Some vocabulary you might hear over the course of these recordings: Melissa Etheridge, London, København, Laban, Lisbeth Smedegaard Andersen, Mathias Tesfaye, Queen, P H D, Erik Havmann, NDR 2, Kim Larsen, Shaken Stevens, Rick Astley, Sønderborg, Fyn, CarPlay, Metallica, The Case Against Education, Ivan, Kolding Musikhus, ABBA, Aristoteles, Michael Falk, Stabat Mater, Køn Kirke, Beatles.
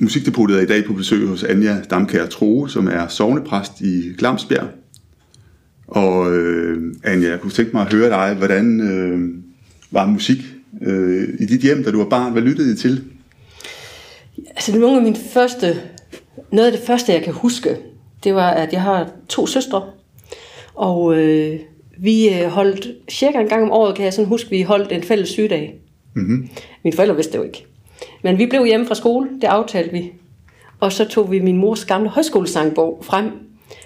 Musikdepotet er i dag på besøg hos Anja Damkjær Trohe, som er sognepræst i Glamsbjerg. Og Anja, jeg kunne tænke mig at høre dig, hvordan var musik i dit hjem, da du var barn? Hvad lyttede I til? Altså nogle af mine første, noget af det første, jeg kan huske, det var, at jeg har 2 søstre, og vi holdt cirka en gang om året, kan jeg sådan huske, vi holdt en fælles sygedag. Mm-hmm. Mine forældre vidste det jo ikke. Men vi blev hjemme fra skole, det aftalte vi. Og så tog vi min mors gamle højskolesangbog frem,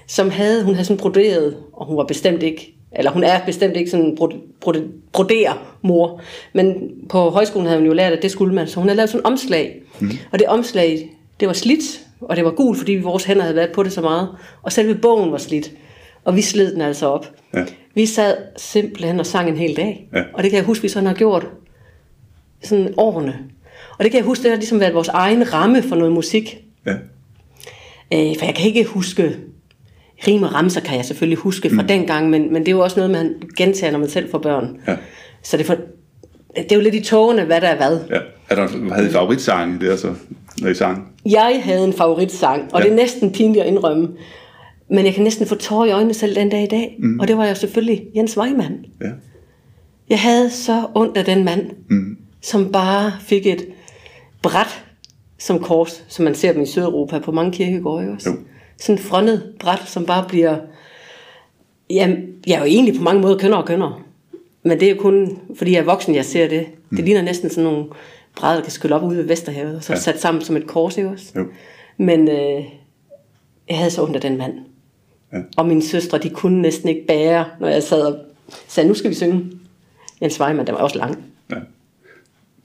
som hun havde sådan broderet, og hun var bestemt ikke, eller hun er bestemt ikke sådan en brodermor, men på højskolen havde hun jo lært, at det skulle man, så hun havde lavet sådan et omslag. Mm-hmm. Og det omslag, det var slidt, og det var gul, fordi vores hænder havde været på det så meget, og selve bogen var slidt. Og vi sled den altså op. Ja. Vi sad simpelthen og sang en hel dag. Ja. Og det kan jeg huske, vi sådan har gjort sådan årene. Og det kan jeg huske, det har ligesom været vores egen ramme for noget musik. Ja. For jeg kan ikke huske, rim og ramser kan jeg selvfølgelig huske fra dengang, men det er jo også noget, man gentager, når man selv får børn. Ja. Så det er jo lidt i tågerne, hvad der er hvad. Ja. Havde I favoritsange der så, når I sang? Jeg havde en favoritsang, og det er næsten pinligt at indrømme. Men jeg kan næsten få tårer i øjnene selv den dag i dag. Mm. Og det var jo selvfølgelig Jens Weimann. Ja. Jeg havde så ondt af den mand, som bare fik et bræt som kors, som man ser dem i Sydeuropa på mange kirkegårde også. Jo. Sådan en frønnet bræt, som bare bliver... Jamen, jeg er jo egentlig på mange måder kønnere. Men det er jo kun, fordi jeg er voksen, jeg ser det. Mm. Det ligner næsten sådan nogle brædder, der kan skylle op ude ved Vesterhavet, og så sat sammen som et kors i os. Jo. Men jeg havde så ondt af den mand. Ja. Og mine søstre, de kunne næsten ikke bære, når jeg sad og sagde, nu skal vi synge. Jens Weimann, der var også lang. Ja.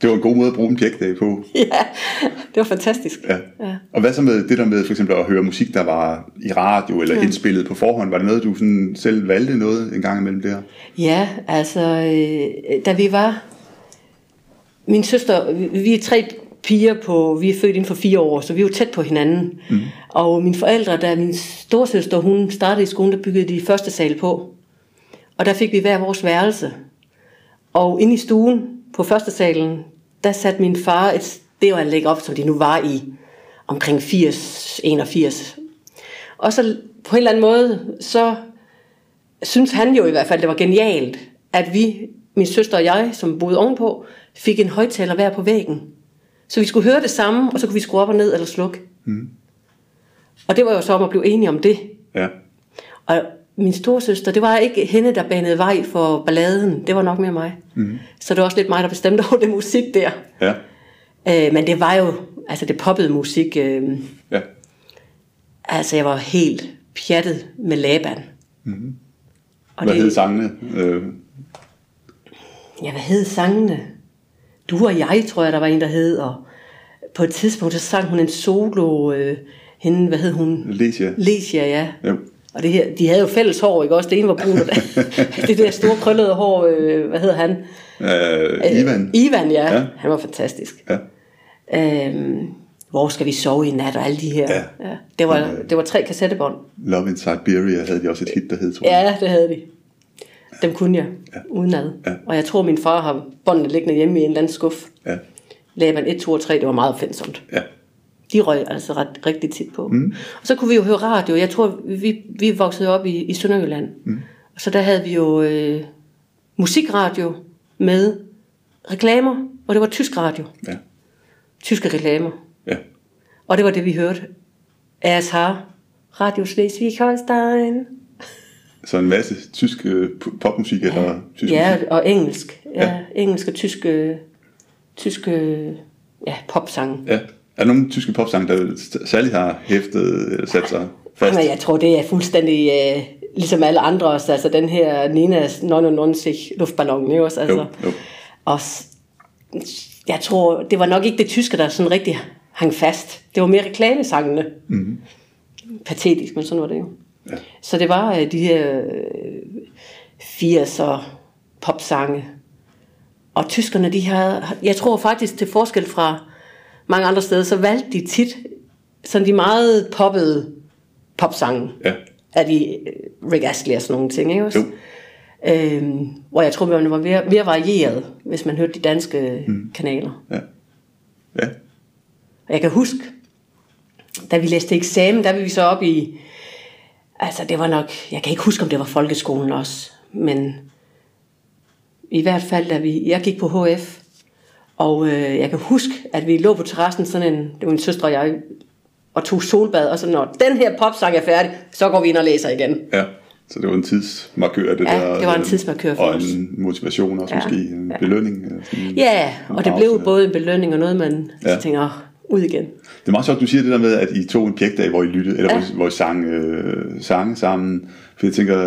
Det var en god måde at bruge en jackdag på. Ja, det var fantastisk. Ja. Ja. Og hvad så med det der med for eksempel at høre musik, der var i radio eller indspillet på forhånd? Var det noget, du sådan selv valgte noget en gang imellem der? Ja, altså, da vi var... Min søster, vi er 3 piger på... Vi er født inden for 4 år, så vi er jo tæt på hinanden. Mm. Og mine forældre, da min storsøster, hun startede i skolen, der byggede de første sal på. Og der fik vi hver vores værelse. Og inde i stuen... På første salen, der satte min far et stereoanlæg op, som de nu var i omkring 80-81. Og så på en eller anden måde, så synes han jo i hvert fald, det var genialt, at vi, min søster og jeg, som boede ovenpå, fik en højttaler hver på væggen. Så vi skulle høre det samme, og så kunne vi skrue op og ned eller slukke. Mm. Og det var jo så om at blive enige om det. Ja. Og min storesøster, det var ikke hende, der banede vej for balladen. Det var nok mere mig. Mm. Så det var også lidt mig, der bestemte over det musik der. Ja. Men det var jo, altså det poppede musik. Ja. Altså jeg var helt pjattet med Laban. Mm. Hvad hed sangene? Ja, hvad hed sangene? Du og jeg, tror jeg, der var en, der hed. Og på et tidspunkt, så sang hun en solo. Hende, hvad hed hun? Alicia, ja. Jo. Og det her, de havde jo fælles hår, ikke også? Det ene var brun, det der store krøllede hår, hvad hedder han? Ivan. Ivan, ja. Han var fantastisk. Ja. Hvor skal vi sove i nat og alle de her? Ja. Ja. Det var 3 kassettebånd. Love in Siberia havde de også et hit, der hed, tror jeg. Ja, det havde de. Dem kunne jeg, udenad. Ja. Og jeg tror, min far har båndene liggende hjemme i en eller anden skuff. Ja. Laban 1, 2 og 3, det var meget opfindsomt. Ja. De røg altså rigtig tit på. Mm. Og så kunne vi jo høre radio. Jeg tror, vi voksede op i Sønderjylland. Mm. Og så der havde vi jo musikradio med reklamer, og det var tysk radio. Ja. Tyske reklamer. Ja. Og det var det, vi hørte. ASH, Radio Slesvig Holstein. Så en masse tysk popmusik eller tysk musik? Og engelsk. Ja. Engelsk og tyske popsange. Ja. Er der nogle tyske popsange, der særligt har hæftet eller sat sig fast? Jamen, jeg tror, det er fuldstændig ligesom alle andre også. Altså den her Ninas 99 luftballon, ikke også? Altså. Jo. Og jeg tror, det var nok ikke det tyske, der sådan rigtig hang fast. Det var mere reklamesangene. Mm-hmm. Patetisk, men sådan var det jo. Ja. Så det var de her 80'er popsange. Og tyskerne, de havde... Jeg tror faktisk, til forskel fra... mange andre steder, så valgte de tit sådan de meget poppede popsange af de Rick Astley og sådan nogle ting, ikke også? Hvor jeg tror, man var mere varieret, hvis man hørte de danske kanaler. Ja. Og jeg kan huske, da vi læste eksamen, der ville vi så op i, altså det var nok, jeg kan ikke huske, om det var folkeskolen også, men i hvert fald, jeg gik på HF, og jeg kan huske, at vi lå på terrassen, sådan en, det var min søster og jeg, og tog solbad, og så når den her popsang er færdig, så går vi ind og læser igen. Ja, så det var en tidsmarkør, det ja, der. Ja, det var en tidsmarkør for os. Og en motivation også, ja, måske, en belønning. Ja, og det blev både en belønning og noget, man tænker, ud igen. Det er meget sjovt, du siger det der med, at I tog en pjekdag, hvor I lyttede, eller hvor I sang sammen. For jeg tænker,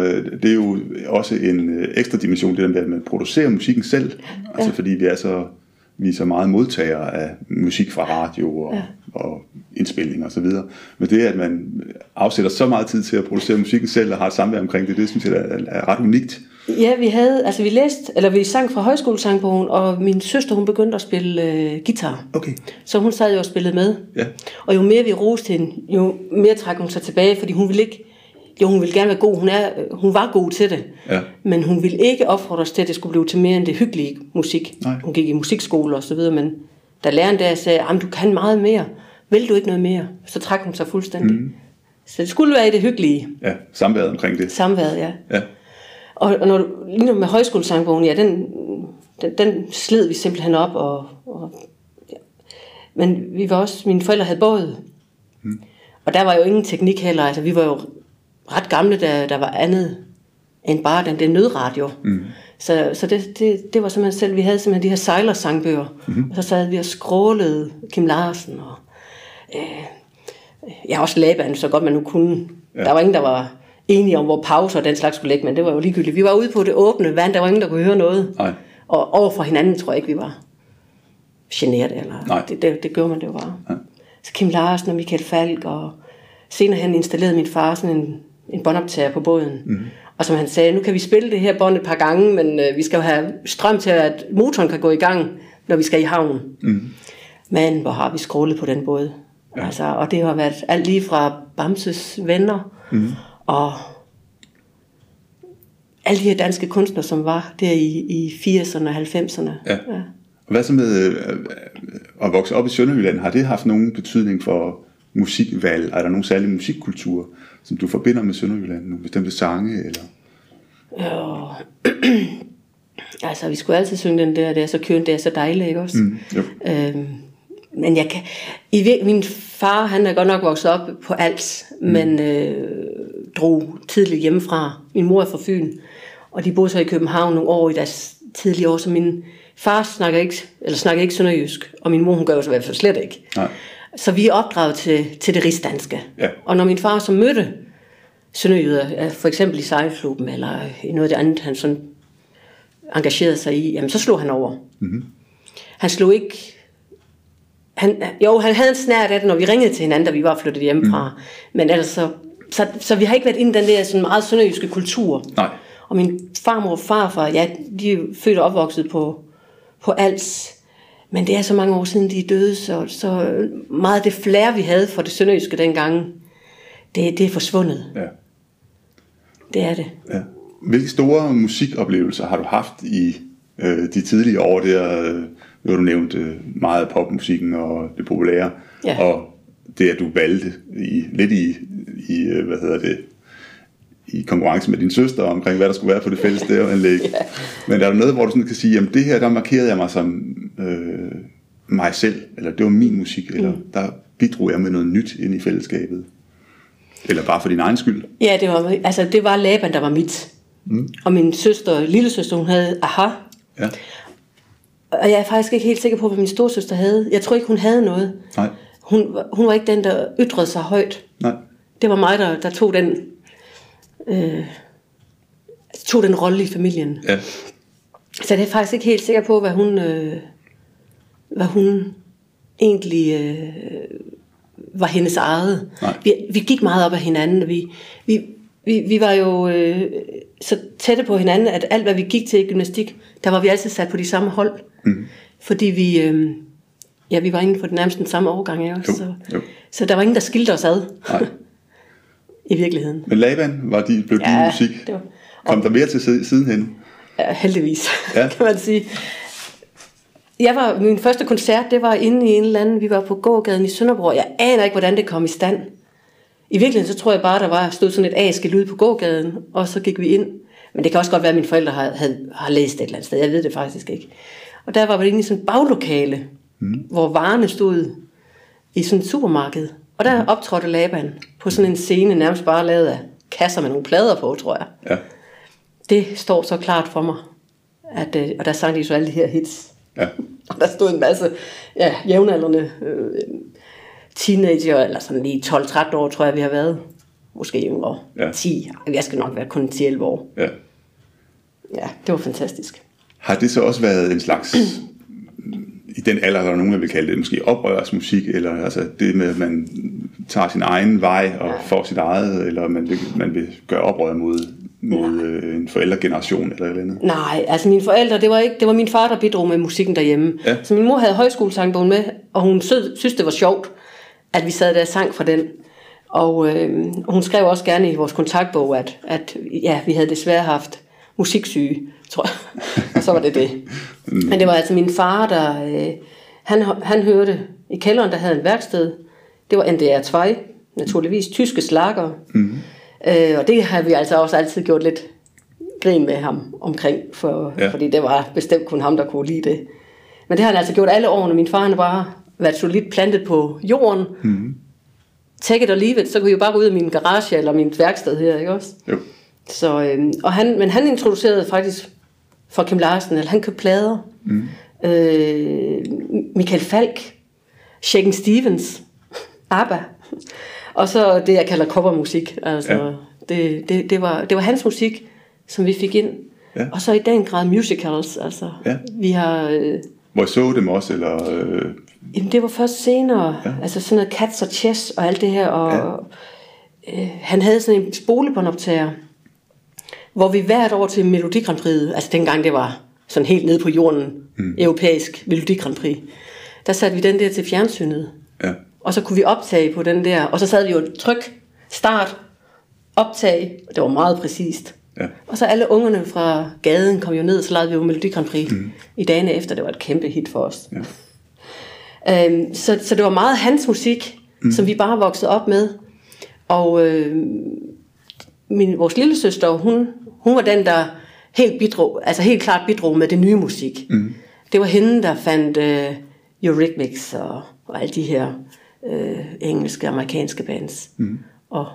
det er jo også en ekstra dimension, det der med, at man producerer musikken selv. Altså fordi vi er så meget modtagere af musik fra radio og indspilning og så videre. Men det, at man afsætter så meget tid til at producere musikken selv og har et samvær omkring det, det synes jeg er ret unikt. Ja, vi sang fra højskolesangbogen, og min søster, hun begyndte at spille guitar. Okay. Så hun sad jo og spillede med. Ja. Og jo mere vi roste hende, jo mere trak hun sig tilbage, fordi hun ville ikke. Jo, hun ville gerne være god. Hun var god til det. Ja. Men hun ville ikke opfordre os til, at det skulle blive til mere end det hyggelige musik. Nej. Hun gik i musikskole og så videre, men da læreren der sagde, du kan meget mere. Vil du ikke noget mere? Så trak hun sig fuldstændig. Mm. Så det skulle være i det hyggelige. Ja, samværet omkring det. Samværet, ja. Og når du, lige med højskolesangbogen, den sled vi simpelthen op. Men vi var også, mine forældre havde båd. Mm. Og der var jo ingen teknik heller. Altså, vi var jo ret gamle, der var andet end bare den nødradio. Mm. Så det var simpelthen selv, vi havde simpelthen de her sejlersangbøger. Mm. Og så sad vi og skrålede Kim Larsen og også Laban, så godt man nu kunne. Ja. Der var ingen, der var enige om, hvor pauser og den slags skulle ligge, men det var jo ligegyldigt. Vi var ude på det åbne vand, der var ingen, der kunne høre noget. Nej. Og over for hinanden tror jeg ikke, vi var generet, eller det gjorde man det jo bare. Ja. Så Kim Larsen og Michael Falk, og senere han installerede min far sådan en båndoptager på båden. Mm-hmm. Og som han sagde, nu kan vi spille det her bånd et par gange, men vi skal jo have strøm til, at motoren kan gå i gang, når vi skal i havnen. Mm-hmm. Men hvor har vi scrollet på den båd. Ja. Altså, og det har været alt lige fra Bamses venner, mm-hmm, og alle de her danske kunstnere, som var der i 80'erne og 90'erne. Ja. Ja. Og hvad så med at vokse op i Sønderjylland? Har det haft nogen betydning for musikvalg? Er der nogen særlige musikkulturer, som du forbinder med Sønderjylland? Nogle bestemte sange? Eller? Altså, vi skulle altid synge den der, det er så kønt, det er så dejligt, ikke også? Mm, men jeg kan. Min far, han er godt nok vokset op på Als, men drog tidligt hjemmefra. Min mor er fra Fyn, og de boede så i København nogle år i deres tidlige år, så min far snakker ikke sønderjysk, og min mor, hun gør jo så i hvert fald slet ikke. Nej. Så vi er opdraget til det rigsdanske. Ja. Og når min far så mødte sønderjyder, for eksempel i Sejlklubben, eller i noget af det andet, han sådan engagerede sig i, jamen så slog han over. Mm-hmm. Han slog ikke. Han havde en snært af det, når vi ringede til hinanden, da vi var flyttet hjemmefra. Mm. Men altså, så vi har ikke været inde i den der sådan meget sønderjyske kultur. Nej. Og min farmor og farfar, de er født og opvokset på Als. Men det er så mange år siden, de er døde, så meget af det flair, vi havde for det sønderjyske dengang, det er forsvundet. Ja. Det er det. Ja. Hvilke store musikoplevelser har du haft i de tidlige år der? Nu har du nævnt meget af popmusikken og det populære, og det, at du valgte i konkurrence med din søster omkring, hvad der skulle være på det fælles stereoanlæg. Yeah. Men er der noget, hvor du sådan kan sige, jamen det her, der markerede jeg mig som mig selv, eller det var min musik, eller der bidrog jeg med noget nyt ind i fællesskabet? Eller bare for din egen skyld? Ja, det var Laban, der var mit. Mm. Og min søster, lillesøster, hun havde aha. Ja. Og jeg er faktisk ikke helt sikker på, hvad min storsøster havde. Jeg tror ikke, hun havde noget. Nej. Hun var ikke den, der ytrede sig højt. Nej. Det var mig, der tog den rolle i familien. Ja. Så det er faktisk ikke helt sikker på, hvad hun egentlig var hendes eget. Vi gik meget op af hinanden. Vi var jo så tætte på hinanden, at alt hvad vi gik til i gymnastik, der var vi altid sat på de samme hold. Mm. Fordi vi var inden for den nærmeste samme årgang af os. Så der var ingen, der skilte os ad. Nej. I virkeligheden. Men Laban blev din musik. Det var. Kom der mere til sidenhen? Ja, heldigvis, kan man sige. Min første koncert, det var inde i en eller anden, vi var på gågaden i Sønderborg. Jeg aner ikke, hvordan det kom i stand. I virkeligheden, så tror jeg bare, der stod sådan et A-skilt ude på gågaden, og så gik vi ind. Men det kan også godt være, at mine forældre har læst et eller andet sted. Jeg ved det faktisk ikke. Og der var vi inde i sådan et baglokale, hvor varerne stod i sådan et supermarked. Og der optrådte Laban på sådan en scene, nærmest bare lavet af kasser med nogle plader på, tror jeg. Ja. Det står så klart for mig. Og der sang de så alle de her hits. Ja. Og der stod en masse jævnaldrende teenager, eller sådan lige 12-13 år, tror jeg, vi har været. Måske yngre. Ja. 10. Jeg skal nok være kun 10-11 år. Ja. Ja, det var fantastisk. Har det så også været en slags, i den alder, der er nogen, der vil kalde det, måske oprørsmusik, eller altså det med, at man tager sin egen vej og får sit eget, eller man vil gøre oprør mod en forældregeneration eller et eller andet? Nej, altså mine forældre, det var min far, der bidrog med musikken derhjemme. Ja. Så min mor havde højskolesangbogen med, og hun synes, det var sjovt, at vi sad der og sang fra den. Og hun skrev også gerne i vores kontaktbog, at vi havde desværre haft musiksyge, tror jeg. Og så var det. Men det var altså min far, der han hørte i kælderen, der havde en værksted. Det var NDR 2, naturligvis tyske slagere. Mm-hmm. Og det har vi altså også altid gjort lidt grin med ham omkring, fordi det var bestemt kun ham, der kunne lide det. Men det har han altså gjort alle årene. Min far har bare været solidt plantet på jorden. Mm-hmm. Take it or leave it, så kunne jeg jo bare gå ud af min garage eller mit værksted her, ikke også? Jo. Så, han introducerede faktisk for Kim Larsen, eller han købte plader. Mm. Michael Falk, Shaken Stevens, ABBA. Og så det, jeg kalder covermusik. Altså, det var hans musik, som vi fik ind. Ja. Og så i den grad musicals. Altså, vi har... Hvor så dem også, eller... Jamen, det var først senere. Ja. Altså sådan noget Cats og Chess og alt det her. Og han havde sådan en spolebåndoptager, hvor vi hvert år til Melodi Grand Prix, altså dengang det var sådan helt nede på jorden, europæisk Melodi Grand Prix, der satte vi den der til fjernsynet. Ja. Og så kunne vi optage på den der, og så sad vi jo tryk, start, optag, og det var meget præcist. Ja. Og så alle ungerne fra gaden kom jo ned, og så legede vi jo Melodi Grand Prix i dagene efter. Det var et kæmpe hit for os. Ja. Så det var meget hans musik, som vi bare voksede op med. Og vores lille søster, hun var den, der helt klart bidrog med det nye musik. Mm. Det var hende, der fandt Eurythmics og alle de her engelske og amerikanske bands,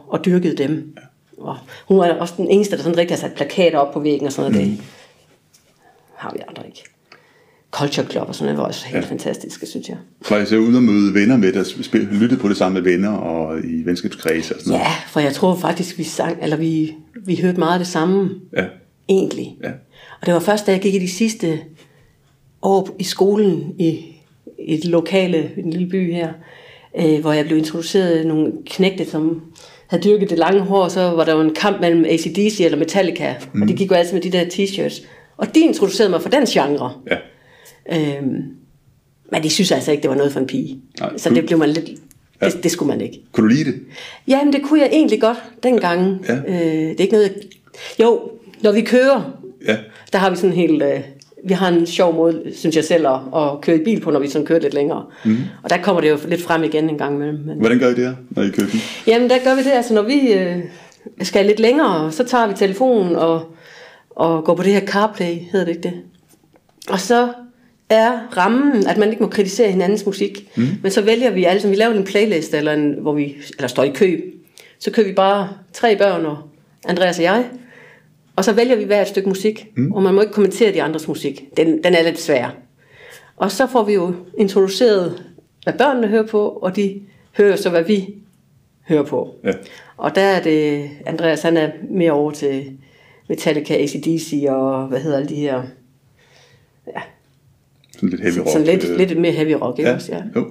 og dyrkede dem. Ja. Og hun var også den eneste, der sådan rigtig har sat plakater op på væggen og sådan noget. Det har vi andre ikke. Culture Club og sådan noget var også helt fantastiske, synes jeg. Var I så ude og møde venner med, der lyttede på det samme med venner og i venskabskreds og sådan noget? Ja, for jeg tror faktisk, vi sang, eller vi hørte meget af det samme, egentlig. Ja. Og det var først, da jeg gik i de sidste år i skolen i et lokale, en lille by her, hvor jeg blev introduceret nogle knægte, som havde dyrket det lange hår, så var der jo en kamp mellem AC/DC eller Metallica, og det gik jo altid med de der t-shirts. Og de introducerede mig for den genre. Ja. Men de synes altså ikke, det var noget for en pige. Nej, så det blev man lidt... Ja. Det skulle man ikke. Kunne du lide det? Ja, men det kunne jeg egentlig godt dengang. Ja. Det er ikke noget... Jo, når vi kører, der har vi sådan helt... Vi har en sjov måde, synes jeg selv, at køre i bil på, når vi sådan kører lidt længere. Mm. Og der kommer det jo lidt frem igen en gang imellem. Men... Hvordan gør I det her, når I kører bil? Jamen, der gør vi det. Altså, når vi skal lidt længere, så tager vi telefonen og går på det her CarPlay, hedder det ikke det? Og så... er rammen, at man ikke må kritisere hinandens musik, men så vælger vi alle, som vi laver en playlist, hvor vi står i kø, så kører vi bare 3 børn og Andreas og jeg, og så vælger vi hver et stykke musik, og man må ikke kommentere de andres musik. Den er lidt svær. Og så får vi jo introduceret, hvad børnene hører på, og de hører så, hvad vi hører på. Ja. Og der er det, Andreas han er mere over til Metallica, AC/DC og hvad hedder alle de her... Ja. Sådan lidt heavy rock. Sådan lidt mere heavy rock, ikke også? Ja. Jo.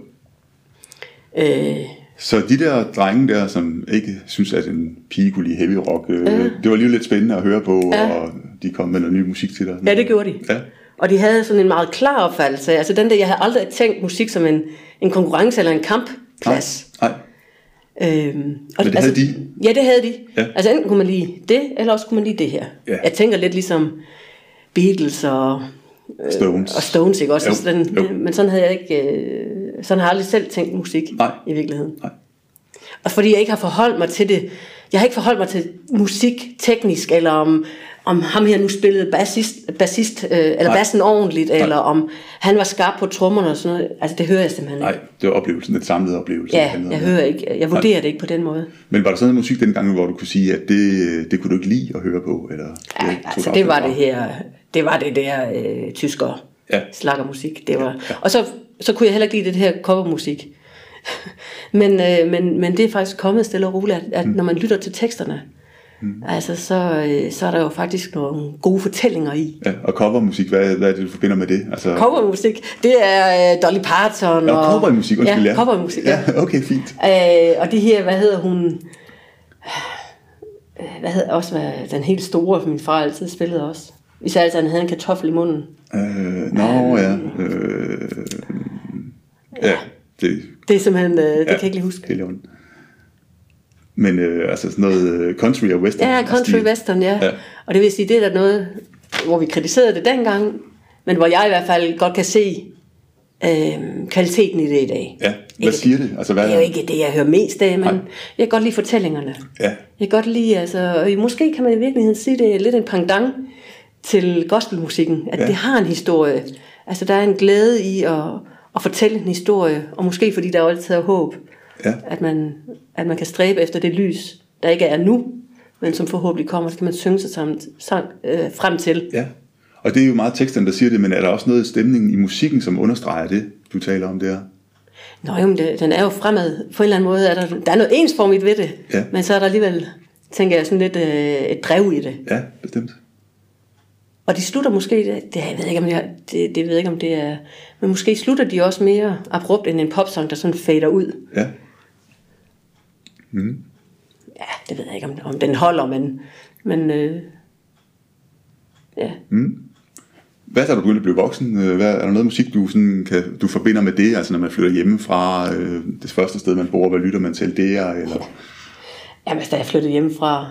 Så de der drenge der, som ikke synes, at en pige kunne lide heavy rock, det var lige lidt spændende at høre på, og de kom med noget ny musik til dig. Ja, det gjorde de. Ja. Og de havde sådan en meget klar opfattelse. Altså den der, jeg havde aldrig tænkt musik som en konkurrence eller en kampplads. Nej. Og men det havde de? Ja, det havde de. Ja. Altså enten kunne man lide det, eller også kunne man lide det her. Ja. Jeg tænker lidt ligesom Beatles og... Stones. Og Stones, ikke også? Jo, sådan, jo. Men sådan havde jeg ikke, sådan har jeg aldrig selv tænkt musik. Nej. I virkeligheden. Nej. Og fordi jeg ikke har forholdt mig til det. Jeg har ikke forholdt mig til musik teknisk, eller om ham her nu spillede bassist eller bassen ordentligt, nej, eller om han var skarp på trommerne og sådan noget. Altså det hører jeg simpelthen ikke. Nej, det var oplevelsen, den samlede oplevelse. Ja, jeg hører ikke, jeg vurderer det ikke på den måde. Men var der sådan noget musik dengang, hvor du kunne sige, at det kunne du ikke lide at høre på? Eller, ja, altså det var det her, det var det der tyskere slaggermusik. Det var. Ja. Og så kunne jeg heller ikke lide det her covermusik. men det er faktisk kommet stille og roligt, at når man lytter til teksterne, altså så er der jo faktisk nogle gode fortællinger i. Ja, og covermusik, hvad er det, du forbinder med det? Altså... Covermusik, det er Dolly Parton. Ja, covermusik, undskyld. Ja, covermusik. Ja, okay, fint. Og det her, hvad hedder hun... Hvad hedder også, hvad, den helt store, for min far altid spillede også. Især altså, han havde en kartoffel i munden. Ja, det... Det er simpelthen, det kan jeg ikke lige huske. Det er levende. Men altså sådan noget country og western. Ja, country og western, ja. Og det vil sige, det er der noget, hvor vi kritiserede det dengang, men hvor jeg i hvert fald godt kan se kvaliteten i det i dag. Ja, hvad siger det? Altså, det er jo ikke det, jeg hører mest af, men jeg kan godt lide fortællingerne. Ja. Jeg kan godt lide, altså, måske kan man i virkeligheden sige, det er lidt en pendant til gospelmusikken, at det har en historie. Altså, der er en glæde i at fortælle en historie, og måske fordi der altid er håb, at man kan stræbe efter det lys, der ikke er nu, men som forhåbentlig kommer, så kan man synge sig frem til. Ja, og det er jo meget teksten, der siger det, men er der også noget i stemningen i musikken, som understreger det, du taler om der? Nå jo, men den er jo fremad. På en eller anden måde er der er noget ensformigt ved det, men så er der alligevel, tænker jeg, sådan lidt et drev i det. Ja, bestemt. Og de slutter måske, det ved jeg ikke, om det er... Men måske slutter de også mere abrupt end en popsang, der sådan fader ud. Ja. Mm. Ja, det ved jeg ikke, om den holder, men ja. Mm. Hvad er du begyndt at blive voksen? Er der noget musik, du, sådan du forbinder med det? Altså når man flytter hjemmefra, det første sted, man bor, hvad lytter man til det? Eller? Jamen, da jeg flyttede hjemmefra...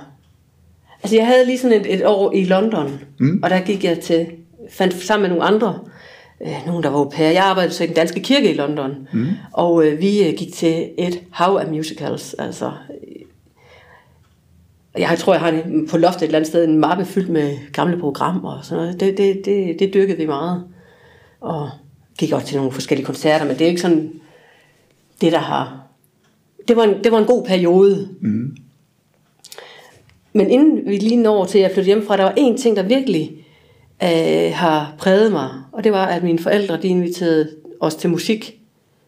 Altså, jeg havde lige sådan et år i London, og der gik jeg fandt sammen med nogle andre, nogen der var au pair. Jeg arbejdede så i den danske kirke i London, og vi gik til et hav af musicals. Altså, jeg tror, jeg har på loftet et eller andet sted en mappe fyldt med gamle programmer og sådan noget. Det dyrkede vi meget, og gik også til nogle forskellige koncerter, men det er ikke sådan det, der har... Det var en god periode. Mm. Men inden vi lige når til at flytte hjemmefra, der var en ting, der virkelig har præget mig. Og det var, at mine forældre, de inviterede os til musik,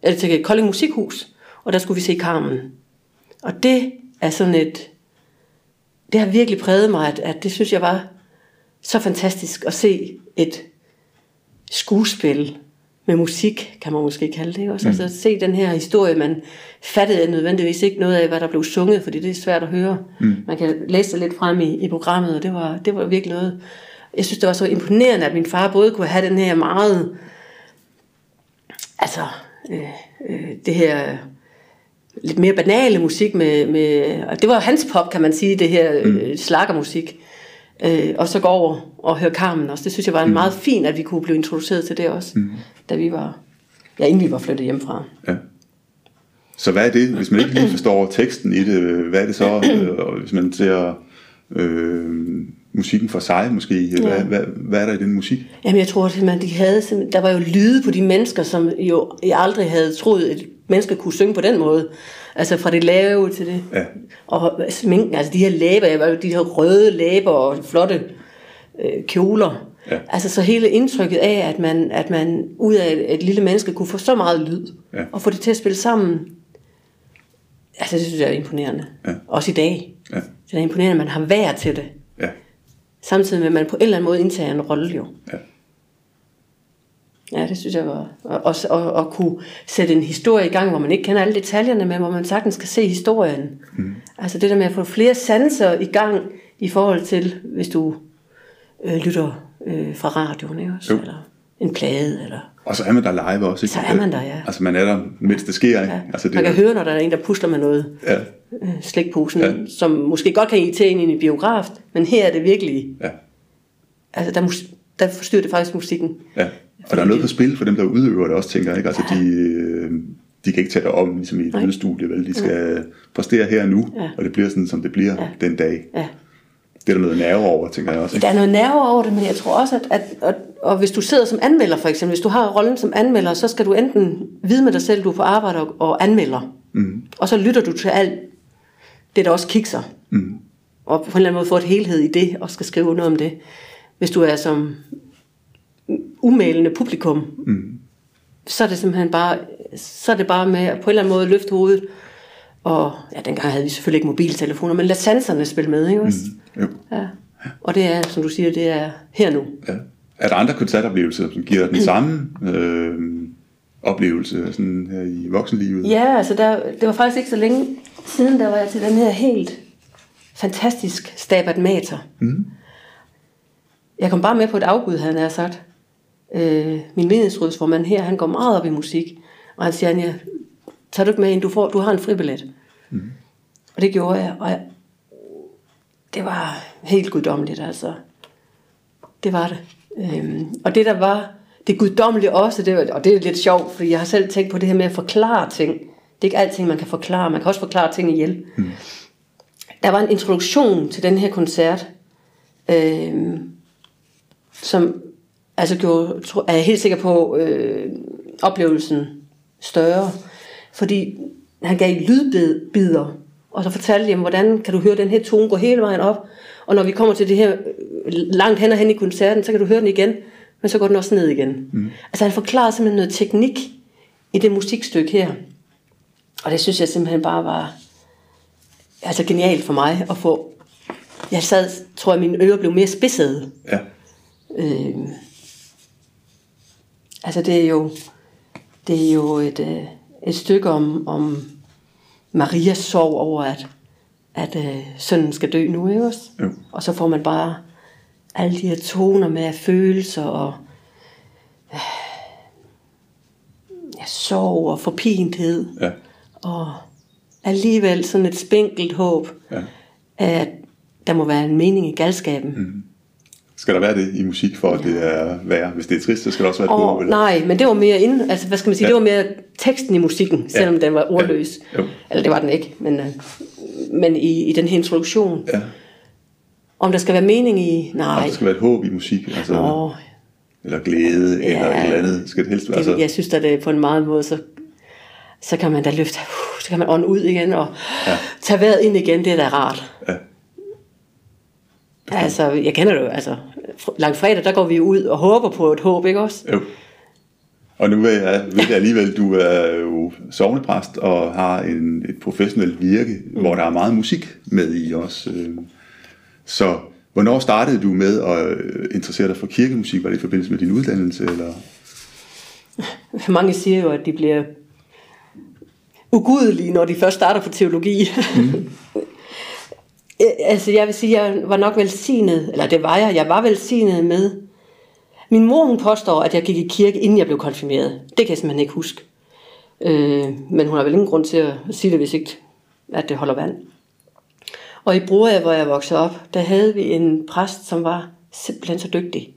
eller til Kolding Musikhus, og der skulle vi se Carmen. Og det er sådan et... Det har virkelig præget mig, at det synes jeg var så fantastisk at se et skuespil med musik, kan man måske kalde det også. Altså at se den her historie, man fattede nødvendigvis ikke noget af, hvad der blev sunget, fordi det er svært at høre. Mm. Man kan læse det lidt frem i programmet, og det var virkelig noget. Jeg synes, det var så imponerende, at min far både kunne have den her meget, altså det her lidt mere banale musik, og det var hans pop, kan man sige, det her slaggermusik, og så gå over og høre Carmen også. Det synes jeg var meget fint, at vi kunne blive introduceret til det også, da vi var, inden vi var flyttet hjemmefra. Ja. Så hvad er det, hvis man ikke lige forstår teksten i det, hvad er det så, hvis man ser musikken for sig måske, hvad er der i den musik? Jamen jeg tror, at der var jo lyde på de mennesker, som jo jeg aldrig havde troet, at mennesker kunne synge på den måde. Altså fra det lave til det. Ja. Og sminken, altså de her læber, de her røde læber og flotte kjoler. Ja. Altså så hele indtrykket af, at man ud af et lille menneske kunne få så meget lyd, og få det til at spille sammen. Altså det synes jeg er imponerende. Ja. Også i dag. Ja. Det er imponerende, at man har været til det. Ja. Samtidig med, at man på en eller anden måde indtager en rolle jo. Ja. Ja, det synes jeg var. Og kunne sætte en historie i gang, hvor man ikke kender alle detaljerne, men hvor man sagtens kan se historien. Mm. Altså det der med at få flere sanser i gang i forhold til, hvis du lytter fra radioen, ikke også? Eller en plade, eller... Og så er man der live også, ikke? Så er man der, ja. Altså man er der, mens det sker, ikke? Ja. Altså, det man kan høre, når der er en, der pusler med noget. Ja. Slikposen, som måske godt kan irritere en i en biograf, men her er det virkelig... Ja. Altså der der forstyrrer det faktisk musikken. Ja, og der er noget på spil for dem, der udøver det også, tænker jeg. Ikke? Altså, de kan ikke tage det om, ligesom i et lydstudie, vel? De skal præstere her og nu, og det bliver sådan, som det bliver den dag. Ja. Det er der noget nerve over, tænker jeg også. Ikke? Der er noget nerve over det, men jeg tror også, at hvis du sidder som anmelder for eksempel, hvis du har rollen som anmelder, så skal du enten vide med dig selv, du er på arbejde og anmelder. Mm. Og så lytter du til alt det, der også kikser. Mm. Og på en eller anden måde får et helhed i det, og skal skrive noget om det. Hvis du er som umælende publikum, så er det simpelthen bare, så er det bare med at på en eller anden måde løfte hovedet. Og ja, dengang havde vi selvfølgelig ikke mobiltelefoner, men lad sanserne spille med, ikke også? Mm, ja. Og det er, som du siger, det er her nu. Ja. Er der andre koncertoplevelser, som giver den samme oplevelse sådan her i voksenlivet? Ja, altså det var faktisk ikke så længe siden, der var jeg til den her helt fantastisk Stabat Mater. Mm. Jeg kom bare med på et afbud, havde jeg sagt. Min menighedsrådsformand her, han går meget op i musik, og han siger, Anja, tager du ikke med ind, du har en fribillet. Mm. Og det gjorde jeg, og det var helt guddommeligt, altså. Det var det. Og det der var, det guddommelige også, og det er lidt sjovt, fordi jeg har selv tænkt på det her med at forklare ting. Det er ikke alting, man kan forklare, man kan også forklare ting ihjel. Mm. Der var en introduktion til den her koncert, som altså gjorde, er jeg helt sikker på, oplevelsen større. Fordi han gav lydbider, og så fortalte jeg, hvordan kan du høre den her tone gå hele vejen op, og når vi kommer til det her langt hen og hen i koncerten, så kan du høre den igen, men så går den også ned igen. Mm. Altså han forklarede simpelthen noget teknik i det musikstykke her, og det synes jeg simpelthen bare var altså genialt for mig at få. Jeg sad, tror jeg, mine ører blev mere spidsede. Ja. Altså det er jo et stykke om Marias sorg over, at sønnen skal dø nu, ikke også? Jo. Og så får man bare alle de her toner med følelser og sorg og forpinthed. Ja. Og alligevel sådan et spinkelt håb, at der må være en mening i galskaben. Mm. Skal der være det i musik for, at det er værd? Hvis det er trist, så skal der også være et ord. Nej, men det var mere altså, hvad skal man sige? Det var mere teksten i musikken, selvom den var ordløs. Ja. Eller det var den ikke, men i den her introduktion. Ja. Om der skal være mening i... Nej. Om der skal være et håb i musik, altså... Eller glæde, eller et eller andet. Skal det helst være, altså... Jeg synes, at det på en meget måde, så kan man da løfte... så kan man ånde ud igen, og tage vejret ind igen, det er da rart. Ja. Altså, jeg kender det jo, altså, langfredag, der går vi ud og håber på et håb, ikke også? Jo. Og nu ved jeg alligevel, du er jo sognepræst og har et professionelt virke, hvor der er meget musik med i også. Så hvornår startede du med at interessere dig for kirkemusik? Var det i forbindelse med din uddannelse, eller? Mange siger jo, at de bliver ugudelige, når de først starter på teologi. Mm. Altså jeg vil sige, jeg var nok velsignet, eller det var jeg var velsignet med. Min mor, hun påstår, at jeg gik i kirke, inden jeg blev konfirmeret. Det kan jeg simpelthen ikke huske. Men hun har vel ingen grund til at sige det, hvis ikke, at det holder vand. Og i Broager, hvor jeg voksede op, der havde vi en præst, som var simpelthen så dygtig.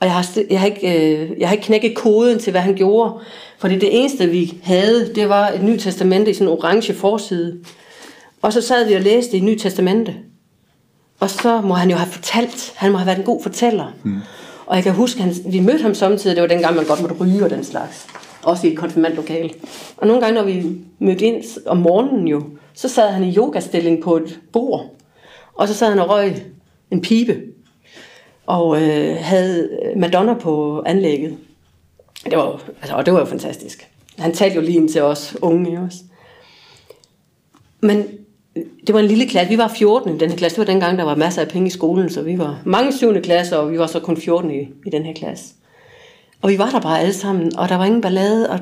Og jeg har ikke knækket koden til, hvad han gjorde. Fordi det eneste, vi havde, det var et Nyt Testamente i sådan en orange forside. Og så sad vi og læste i Nyt Testamente. Og så må han jo have fortalt. Han må have været en god fortæller. Mm. Og jeg kan huske, vi mødte ham samtidig. Det var dengang, man godt måtte ryge og den slags. Også i et konfirmandlokale. Og nogle gange, når vi mødte ind om morgenen jo, så sad han i yogastilling på et bord. Og så sad han og røg en pibe. Og havde Madonna på anlægget. Det var jo fantastisk. Han talte jo lige ind til os unge også. Men... det var en lille klasse. Vi var 14 i den her klasse. Det var dengang, der var masser af penge i skolen, så vi var mange 7. klasser, og vi var så kun 14 i den her klasse. Og vi var der bare alle sammen, og der var ingen ballade, og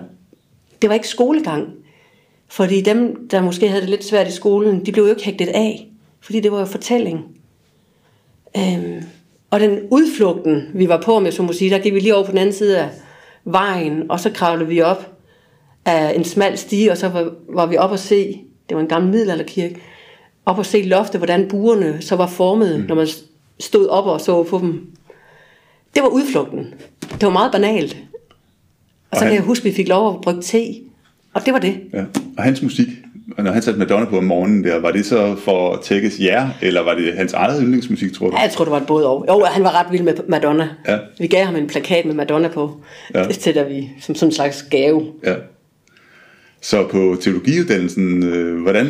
det var ikke skolegang. Fordi dem, der måske havde det lidt svært i skolen, de blev jo ikke hægtet af, fordi det var jo fortælling. Og den udflugten, vi var på med, så må sige, der gik vi lige over på den anden side af vejen, og så kravlede vi op af en smal stige, og så var vi op og se... det var en gammel middelalderkirke, op og se loftet, hvordan buerne så var formet, når man stod op og så på dem. det var udflugten. Det var meget banalt. Og så kan jeg huske, vi fik lov at brygge te. Og det var det. Ja. Og hans musik, når han satte Madonna på om morgenen der, var det så for at tækkes jer, eller var det hans eget yndlingsmusik, tror du? Ja, jeg tror, det var et både og. Jo, han var ret vild med Madonna. Ja. Vi gav ham en plakat med Madonna på, til da vi som sådan en slags gave. Ja. Så på teologiuddannelsen, hvordan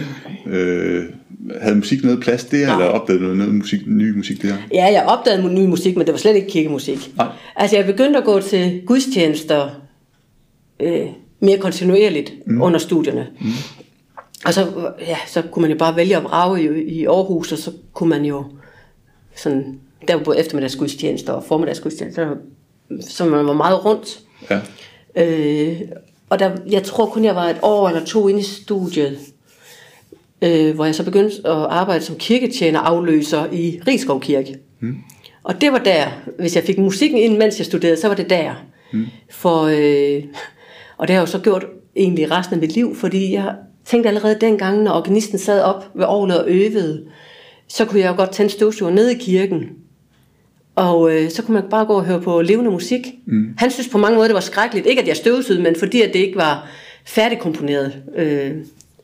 havde musik noget plads der, eller opdagede du noget musik, ny musik der? Ja, jeg opdagede ny musik, men det var slet ikke kirkemusik. Nej. Altså, jeg begyndte at gå til gudstjenester mere kontinuerligt under studierne. Mm. Og så kunne man jo bare vælge at brage i Aarhus, og så kunne man jo sådan, der var både eftermiddagsgudstjenester og formiddagsgudstjenester, så man var meget rundt. Ja. Og der, jeg tror kun, jeg var et år eller to inde i studiet, hvor jeg så begyndte at arbejde som kirketjener afløser i Risskov Kirke. Mm. Og det var der, hvis jeg fik musikken ind, mens jeg studerede, så var det der. Mm. Og det har jeg jo så gjort egentlig resten af mit liv, fordi jeg tænkte allerede dengang, når organisten sad op ved orglet og øvede, så kunne jeg jo godt tænde støvsuger ned i kirken. Og så kunne man bare gå og høre på levende musik. Mm. Han synes på mange måder, det var skrækkeligt. Ikke at jeg støvsugede, men fordi at det ikke var færdigkomponeret,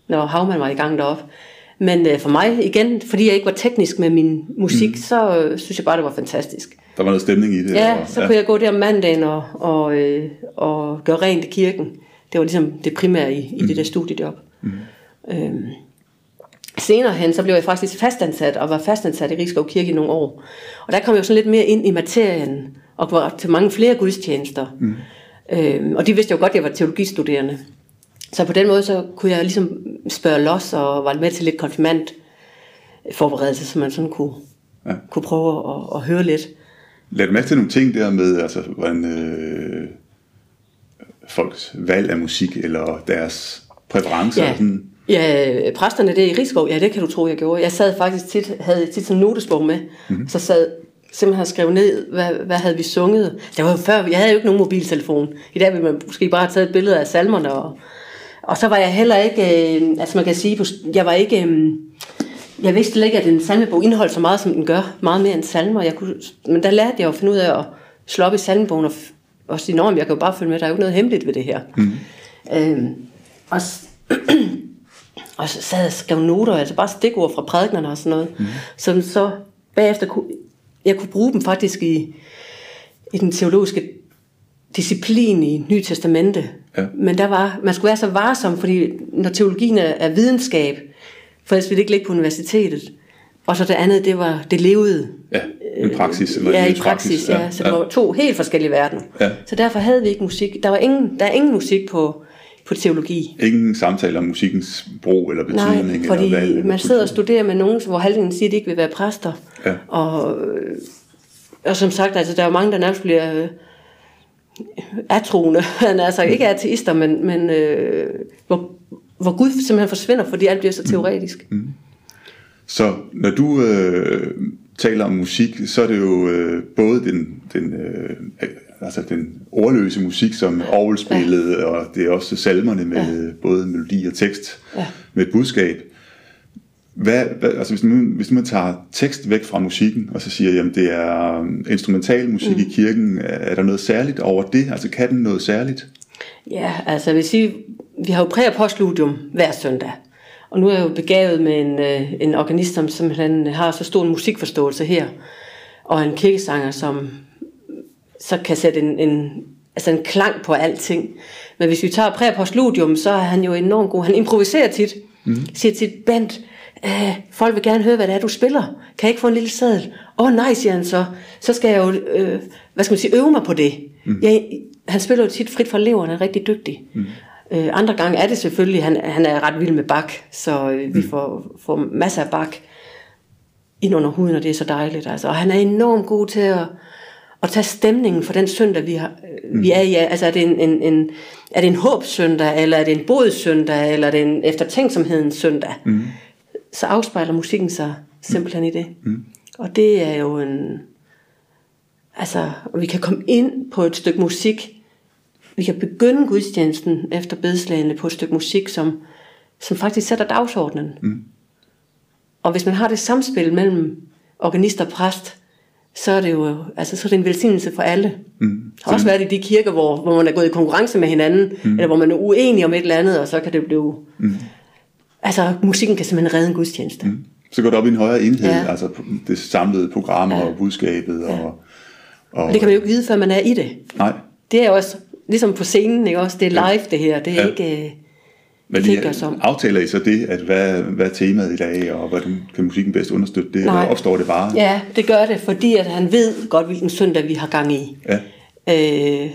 når Havmann var i gang deroppe. Men for mig igen, fordi jeg ikke var teknisk med min musik, så synes jeg bare, det var fantastisk. Der var noget stemning i det? Ja, så kunne jeg gå der om mandagen og gøre rent i kirken. Det var ligesom det primære i det der studiejob. Mm. Senere hen, så blev jeg faktisk fastansat, og var fastansat i Risskov Kirke i nogle år. Og der kom jeg jo sådan lidt mere ind i materien, og var til mange flere gudstjenester. Mm. Og de vidste jo godt, at jeg var teologistuderende. Så på den måde, så kunne jeg ligesom spørge los, og var med til lidt konfirmandforberedelse, så man sådan kunne prøve at høre lidt. Lad mærke til nogle ting der med, altså, hvordan folks valg af musik, eller deres præferencer og sådan. Ja, præsterne der i Risskov, ja, det kan du tro, jeg gjorde. Jeg sad faktisk havde tit sådan en notesbog med, så sad simpelthen og skrev ned, hvad havde vi sunget. Det var jo før, jeg havde jo ikke nogen mobiltelefon. I dag ville man måske bare have taget et billede af salmerne, og så var jeg heller ikke, altså man kan sige, jeg var ikke, jeg vidste slet ikke, at en salmebog indeholdt så meget, som den gør, meget mere end salmer. Men der lærte jeg jo at finde ud af at slå op i salmebogen og sige, nå, men jeg kan jo bare følge med, der er jo ikke noget hemmeligt ved det her. Mm. Og så sad jeg og skrev noter, altså bare stikord fra prædiknerne og sådan noget. Mm. Så bagefter kunne jeg bruge dem faktisk i den teologiske disciplin i Nye Testamente. Ja. Men man skulle være så varsom, fordi når teologien er videnskab, for ellers ville det ikke ligge på universitetet. Og så det andet, det var det levede. Ja, i praksis. Eller ja, i praksis. Ja. Så det var to helt forskellige verdener. Ja. Så derfor havde vi ikke musik. Der er ingen musik på teologi. Ingen samtale om musikkens brug eller betydning. Nej, fordi eller hvad, man sidder og studerer med nogen, hvor halvdelen siger, at de ikke vil være præster. Ja. Og som sagt, altså, der er jo mange, der nærmest bliver atroende. Altså ikke ateister, men hvor Gud simpelthen forsvinder, fordi alt bliver så teoretisk. Mm. Så når du taler om musik, så er det jo både den ordløse musik, som orgelspillet, og det er også salmerne med både melodi og tekst med et budskab. Altså hvis man tager tekst væk fra musikken, og så siger, jamen det er instrumental musik i kirken, er der noget særligt over det? Altså kan den noget særligt? Ja, altså jeg vil sige, vi har jo præ- og postludium hver søndag. Og nu er jeg jo begavet med en organist, som simpelthen har så stor en musikforståelse her, og en kirkesanger, som så kan sætte en klang på alting. Men hvis vi tager præ- og postludium, så er han jo enormt god. Han improviserer tit. Mm. Siger tit, Bent, folk vil gerne høre, hvad det er, du spiller. Kan jeg ikke få en lille seddel? Nej, siger han så. Så skal jeg jo, øve mig på det. Mm. Han spiller jo tit frit fra leveren, er rigtig dygtig. Mm. Andre gange er det selvfølgelig, han er ret vild med Bach, så vi får masser af Bach ind under huden, og det er så dejligt. Altså. Og han er enormt god til at tage stemningen for den søndag, vi er i. Altså, er det en håbssøndag, eller er det en bodssøndag, eller er det en eftertænksomhedens søndag? Mm. Så afspejler musikken sig simpelthen i det. Mm. Og det er jo altså, vi kan komme ind på et stykke musik. Vi kan begynde gudstjenesten efter bedslagene på et stykke musik, som faktisk sætter dagsordenen. Mm. Og hvis man har det samspil mellem organist og præst, så er det jo altså, så er det en velsignelse for alle. Mm. Det har også været i de kirker, hvor man er gået i konkurrence med hinanden, eller hvor man er uenig om et eller andet, og så kan det blive... Altså, musikken kan simpelthen redde en gudstjeneste. Mm. Så går det op i en højere enhed, altså det samlede programmer og budskabet. Og det kan man jo ikke vide, før man er i det. Nej. Det er også, ligesom på scenen, ikke også? Det er live, det her. Det er ikke... Men aftaler I så det, at hvad er temaet i dag, og hvordan kan musikken bedst understøtte det, eller opstår det bare? Ja, det gør det, fordi at han ved godt, hvilken søndag vi har gang i. Ja.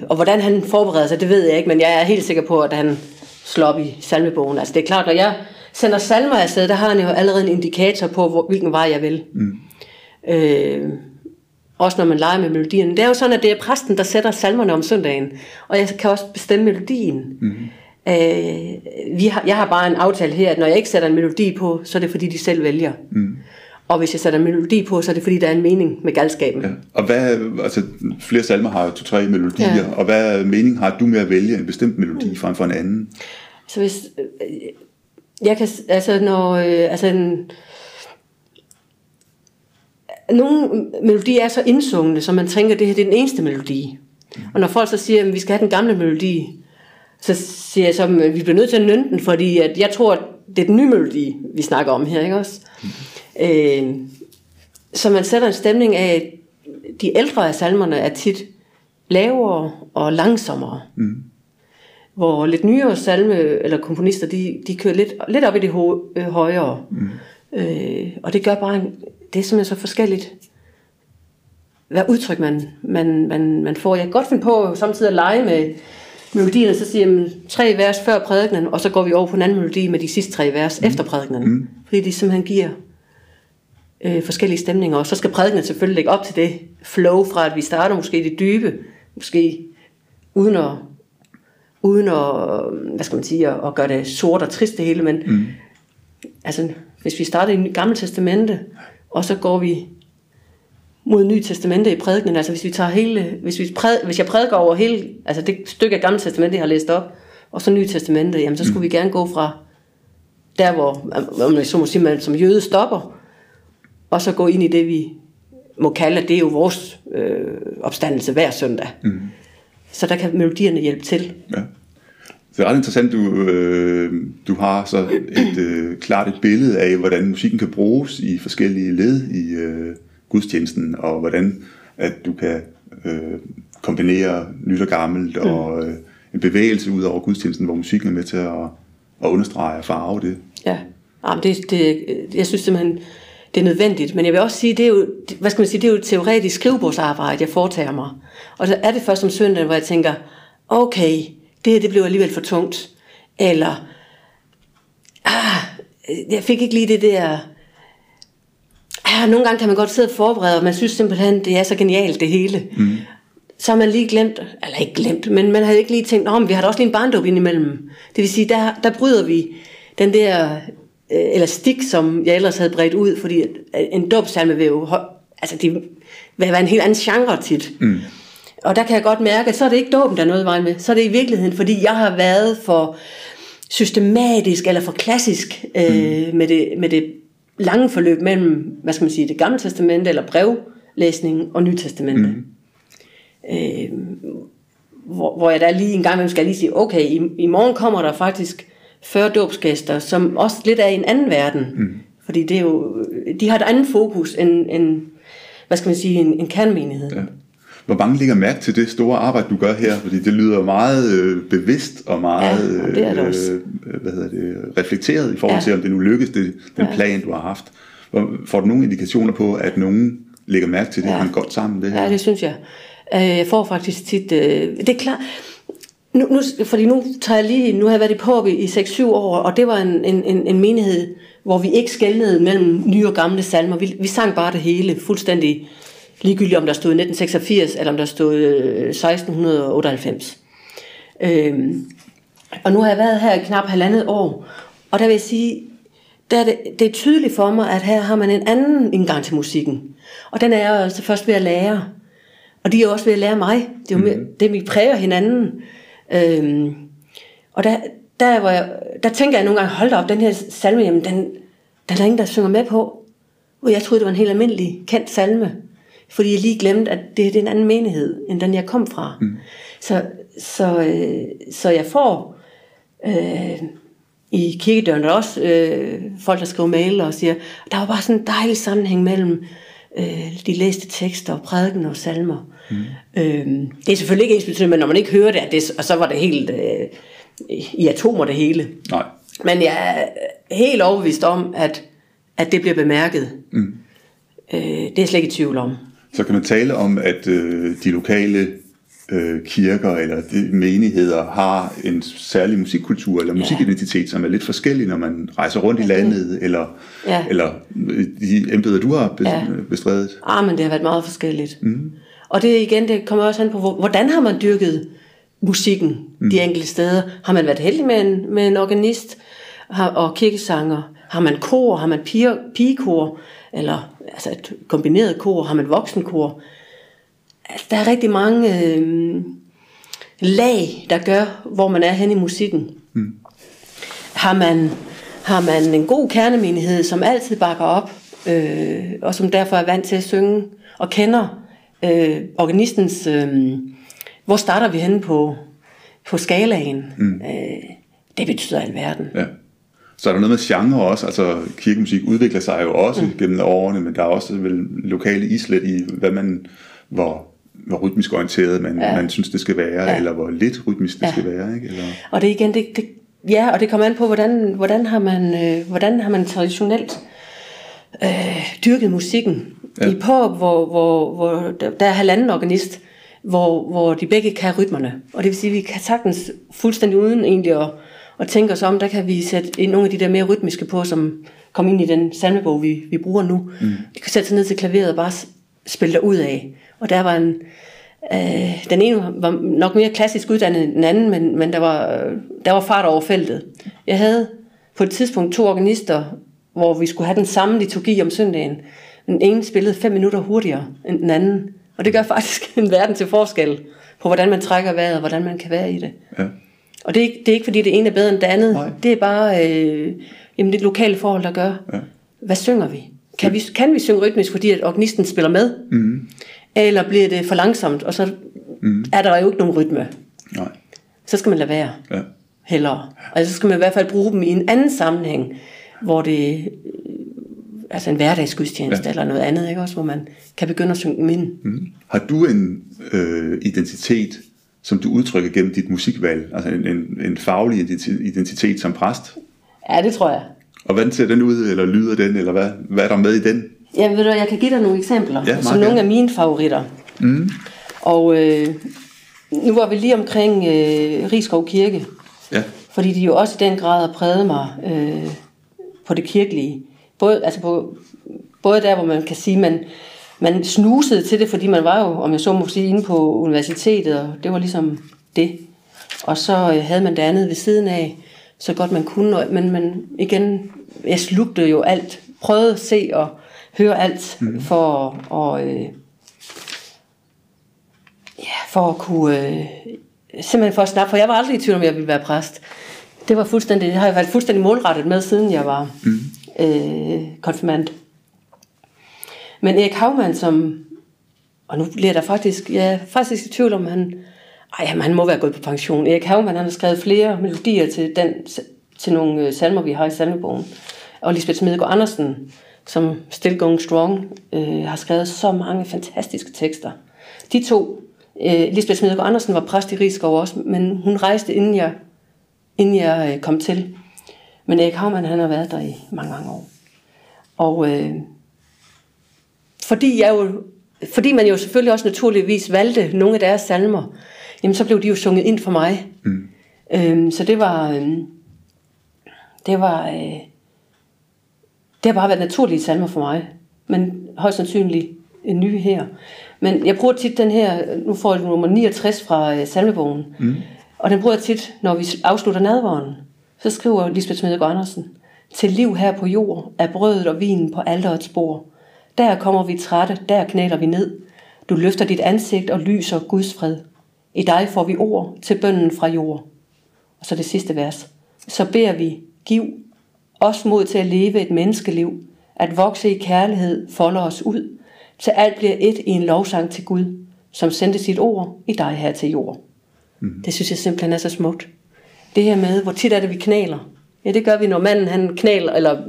Og hvordan han forbereder sig, det ved jeg ikke, men jeg er helt sikker på, at han slår op i salmebogen. Altså det er klart, når jeg sender salmer afsted, der har han jo allerede en indikator på, hvilken vej jeg vil. Mm. Også når man leger med melodierne. Det er jo sådan, at det er præsten, der sætter salmerne om søndagen, og jeg kan også bestemme melodien. Mm. Jeg har bare en aftale her, at når jeg ikke sætter en melodi på, så er det fordi de selv vælger. Mm. Og hvis jeg sætter en melodi på, så er det fordi der er en mening med galskaben. Ja. Og hvad, altså flere salmer har jo 2-3 melodier, og hvad mening har du med at vælge en bestemt melodi frem for en anden? Så hvis jeg kan, altså når nogle melodier er så indsungne, så man tænker, at det her det er den eneste melodi. Mm. Og når folk så siger, at vi skal have den gamle melodi, så siger jeg så, at vi bliver nødt til at nynde den, fordi at jeg tror, at det er den nye melodi, vi snakker om her, ikke også? Så man sætter en stemning af, at de ældre af salmerne er tit lavere og langsommere. Mm. Hvor lidt nyere salme, eller komponister, de kører lidt op i det højere. Mm. Og det gør bare, det er simpelthen så forskelligt, hvad udtryk man får. Jeg kan godt finde på samtidig at lege med melodierne, så siger man 3 vers før prædikenen, og så går vi over på en anden melodi med de sidste 3 vers efter prædikenen. Mm. Fordi de simpelthen giver forskellige stemninger. Og så skal prædikenen selvfølgelig lægge op til det flow fra, at vi starter måske i det dybe, måske uden at hvad skal man sige, at gøre det sort og trist det hele, men altså, hvis vi starter i det gamle testamente, og så går vi mod Nye Testamente i prædikenen, altså hvis vi tager hele, hvis jeg prædiker over hele, altså det stykke af Gamle Testamente, jeg har læst op, og så Nye Testamente, jamen så skulle vi gerne gå fra der, hvor så må sige, man som jøde stopper, og så gå ind i det, vi må kalde, det er jo vores opstandelse hver søndag. Mm. Så der kan melodierne hjælpe til. Ja. Det er ret interessant, du har så klart et billede af, hvordan musikken kan bruges i forskellige led i gudstjenesten, og hvordan at du kan kombinere nyt og gammelt, og en bevægelse ud over gudstjenesten, hvor musikken er med til at understrege og farve det. Ja, jamen, det jeg synes simpelthen, det er nødvendigt, men jeg vil også sige, det er jo, hvad skal man sige, det er jo et teoretisk skrivebordsarbejde, jeg foretager mig. Og så er det først om søndagen, hvor jeg tænker, okay, det her det blev alligevel for tungt, eller jeg fik ikke lige det der. Nogle gange kan man godt sidde og forberede, og man synes simpelthen, det er så genialt det hele. Mm. Så har man lige glemt, eller ikke glemt, men man havde ikke lige tænkt, men vi har da også lige en barndåb indimellem. Det vil sige, der bryder vi den der elastik, som jeg ellers havde bredt ud, fordi en dåbsalme vil jo, altså det vil være en helt anden genre tit. Mm. Og der kan jeg godt mærke, at så er det ikke dåben, der er noget vejen med. Så er det i virkeligheden, fordi jeg har været for systematisk, eller for klassisk med det lange forløb mellem, hvad skal man sige, det gamle testamente, eller brevlæsningen, og nye testamente. Mm. Hvor jeg da lige en gang, skal lige sige, okay, i morgen kommer der faktisk 40 dåbsgæster, som også lidt er i en anden verden. Mm. Fordi det er jo, de har et andet fokus, end hvad skal man sige, en kernemenighed. Ja. Hvor mange lægger mærke til det store arbejde, du gør her? Fordi det lyder meget bevidst og meget reflekteret i forhold til, om det nu lykkes, den plan, du har haft. Får du nogle indikationer på, at nogen lægger mærke til det? Har man godt sammen det her? Ja, det synes jeg. Jeg får faktisk tit... det er klart... Nu har jeg været i påb i 6-7 år, og det var en menighed, hvor vi ikke skelnede mellem nye og gamle salmer. Vi sang bare det hele fuldstændig... Ligegyldigt om der stod 1986, eller om der stod 1698. Og nu har jeg været her i knap 1,5 år, og der vil jeg sige, det er tydeligt for mig, at her har man en anden indgang til musikken. Og den er jeg altså først ved at lære. Og de er også ved at lære mig. Det er jo det, vi præger hinanden. Og der tænker jeg nogle gange, hold da op, den her salme, jamen, der er ingen, der synger med på. Og jeg troede, det var en helt almindelig kendt salme. fordi jeg lige glemte, at det er en anden menighed, end den jeg kom fra. Mm. Så jeg får i kirkedøren også folk, der skriver mail og siger, der var bare sådan en dejlig sammenhæng mellem de læste tekster og prædiken og salmer. Mm. Det er selvfølgelig ikke ensbetydende, men når man ikke hører det, og så var det helt i atomer det hele. Nej. Men jeg er helt overbevist om, at det bliver bemærket. Mm. Det er slet ikke i tvivl om. Så kan man tale om, at de lokale kirker eller de menigheder har en særlig musikkultur eller musikidentitet, som er lidt forskellig, når man rejser rundt i landet, eller de embeder, du har bestredet? Men det har været meget forskelligt. Mm. Og det kommer også an på, hvordan har man dyrket musikken de enkelte steder? Har man været heldig med en organist og kirkesanger? Har man kor? Har man pigekor? Eller altså et kombineret kor? Har man voksenkor? Altså, der er rigtig mange lag, der gør, hvor man er henne i musikken. Mm. Har man en god kernemenighed, som altid bakker op, og som derfor er vant til at synge, og kender organistens... hvor starter vi henne på skalaen? Mm. Det betyder alverden. Ja. Så er der noget med genre også, altså kirkemusik udvikler sig jo også gennem årene, men der er også vel lokale islet i, hvad man... hvor rytmisk orienteret man synes det skal være, eller hvor lidt rytmisk det skal være, ikke? Eller... Og det igen og det kommer an på hvordan har man traditionelt dyrket musikken i pop, hvor der er halvanden organist, hvor de begge kan rytmerne, og det vil sige, at vi kan sagtens fuldstændig uden egentlig at tænke os om, der kan vi sætte nogle af de der mere rytmiske på, som kommer ind i den salmebog vi bruger nu. De kan sætte sig ned til klaveret og bare spille der ud af. Og der var den ene var nok mere klassisk uddannet end den anden, men der var fart over feltet. Jeg havde på et tidspunkt 2 organister, hvor vi skulle have den samme liturgi om søndagen. Den ene spillede 5 minutter hurtigere end den anden. Og det gør faktisk en verden til forskel på, hvordan man trækker vejret, og hvordan man kan være i det. Ja. Og det er ikke, fordi det ene er bedre end det andet. Nej. Det er bare det lokale forhold, der gør. Ja. Hvad synger vi? Kan vi synge rytmisk, fordi at organisten spiller med? Mm. Eller bliver det for langsomt, og så er der jo ikke nogen rytme. Nej. Så skal man lade være. Ja. Hellere. Og så skal man i hvert fald bruge dem i en anden sammenhæng, hvor det... Altså en hverdagsgudstjeneste eller noget andet, ikke? Også, hvor man kan begynde at synge dem ind. Mm. Har du en identitet, som du udtrykker gennem dit musikvalg? Altså en faglig identitet som præst? Ja, det tror jeg. Og hvordan ser den ud, eller lyder den, eller hvad er der med i den? Ja, ved du, jeg kan give dig nogle eksempler, som nogle af mine favoritter. Mm. Og nu var vi lige omkring Risskov Kirke, fordi de jo også i den grad har præget mig på det kirkelige. Både der, hvor man kan sige, man snusede til det, fordi man var jo, om jeg så må sige, inde på universitetet, og det var ligesom det. Og så havde man det andet ved siden af, så godt man kunne, men igen, jeg slugte jo alt, prøvede at se og høre alt for at kunne simpelthen for at snakke, for jeg var aldrig i tvivl om jeg ville være præst. Det var fuldstændig, det har jeg været fuldstændig målrettet med, siden jeg var konfirmand. Men Erik Havmann, og nu bliver der faktisk, jeg er faktisk i tvivl om han må være gået på pension. Erik Havmann, han har skrevet flere melodier til nogle salmer, vi har i salmebogen. Og Lisbeth Smedegaard Andersen, som Still Going Strong, har skrevet så mange fantastiske tekster. De to, Lisbeth Smedegaard Andersen var præst i Risskov også, men hun rejste, inden jeg kom til. Men Erik Havmann, han har været der i mange, mange år. Og fordi man jo selvfølgelig også naturligvis valgte nogle af deres salmer, jamen så blev de jo sunget ind for mig. Mm. Så det har bare været naturlige salmer for mig, men højst sandsynligt en ny her. Men jeg bruger tit den her, nu får jeg nummer 69 fra salmebogen, og den bruger jeg tit, når vi afslutter nadveren. Så skriver Lisbeth Smedegaard Andersen, til liv her på jord, af brødet og vinen på alterets bord. Der kommer vi trætte, der knæler vi ned. Du løfter dit ansigt og lyser Guds fred. I dig får vi ord til bønnen fra jord. Og så det sidste vers. Så beder vi, giv os mod til at leve et menneskeliv, at vokse i kærlighed, folder os ud, så alt bliver et i en lovsang til Gud, som sendte sit ord i dig her til jord. Mm. Det synes jeg simpelthen er så smukt. Det her med, hvor tit er det, vi knaler. Ja, det gør vi, når manden han knaler, eller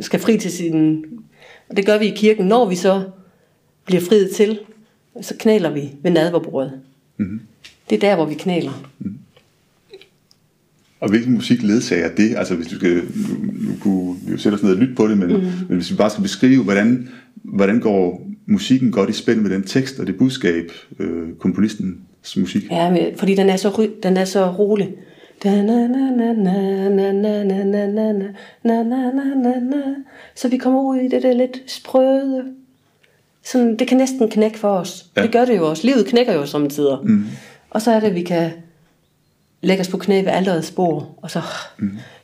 skal fri til sin... Og det gør vi i kirken. Når vi så bliver friet til, så knaler vi ved nadverbordet. Mm. Det er der, hvor vi knaler. Mm. Og hvilken musik ledsager det? Altså, hvis du skal... Nu kunne vi jo sætte os ned og lytte på det, men hvis vi bare skal beskrive, hvordan går musikken godt i spænd med den tekst og det budskab, komponistens musik? Ja, men, fordi den er så rolig. Så vi kommer ud i det der lidt sprøde. Sådan, det kan næsten knække for os. Ja. Det gør det jo også. Livet knækker jo samtidig. Mm. Og så er det, at vi kan lægge os på knæ ved alderets bord, og så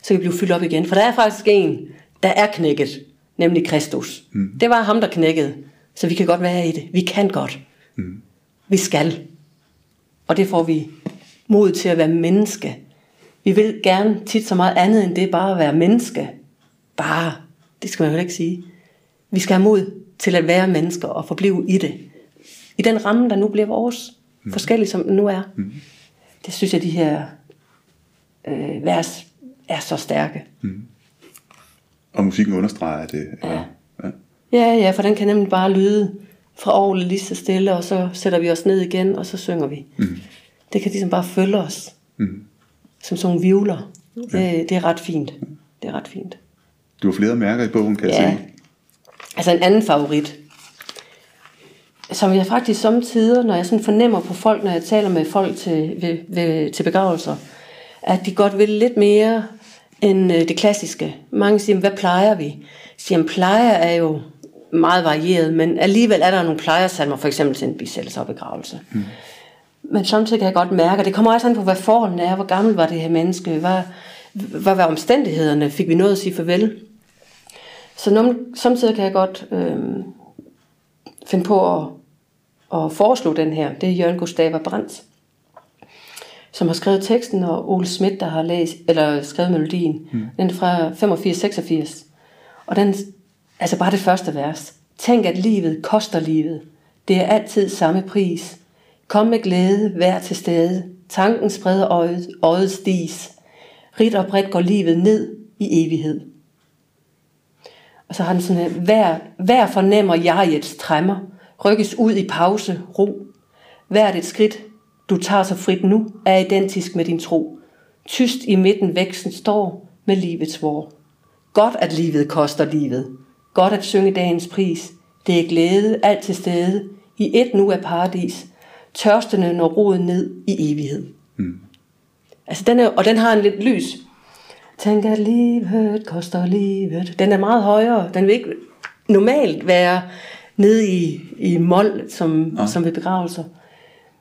kan vi blive fyldt op igen. For der er faktisk en, der er knækket, nemlig Kristus. Mm. Det var ham, der knækkede. Så vi kan godt være i det. Vi kan godt. Mm. Vi skal. Og det får vi mod til at være menneske. Vi vil gerne tit så meget andet end det, bare at være menneske. Bare, det skal man vel ikke sige. Vi skal have mod til at være mennesker og forblive i det. I den ramme, der nu bliver vores. Mm. Forskellig som den nu er. Mm. Det synes jeg, de her vers er så stærke. Mm. Og musikken understreger det. Eller? Ja. Ja, for den kan nemlig bare lyde fra orglet lige så stille, og så sætter vi os ned igen, og så synger vi. Mm. Det kan ligesom bare følge os. Mm. Som sådan nogle vivler. Det er ret fint. Det er ret fint. Du har flere mærker i bogen, kan jeg se. Altså en anden favorit, som jeg faktisk sommetider, når jeg sådan fornemmer på folk, når jeg taler med folk til begravelser, at de godt vil lidt mere end det klassiske. Mange siger, hvad plejer vi? Siger, plejer er jo meget varieret, men alligevel er der nogle plejersalmer, for eksempel til en bisættelse og begravelse. Mm. Men samtidig kan jeg godt mærke, og det kommer også an på, hvad forholdene er, hvor gammel var det her menneske, hvad var omstændighederne, fik vi noget at sige farvel? Så samtidig kan jeg godt finde på at foreslå den her. Det er Jørgen Gustava Brandt, som har skrevet teksten, og Ole Schmidt, der har skrevet melodien. Mm. Den er fra 85-86. Og den, altså bare det første vers. Tænk, at livet koster livet. Det er altid samme pris. Kom med glæde, vær til stede. Tanken spreder øjet stis. Rigt og bredt går livet ned i evighed. Og så har den sådan her, hver fornemmer jegets træmmer, rykkes ud i pause, ro. Hvert et skridt, du tager så frit nu, er identisk med din tro. Tyst i midten væksten står med livets vor. Godt at livet koster livet. Godt at synge dagens pris. Det er glæde, alt til stede. I et nu er paradis. Tørstene når roden ned i evighed. Mm. Altså den er, og den har en lidt lys. Tænk, at livet koster livet. Den er meget højere. Den vil ikke normalt være nede i mol, som ved begravelser.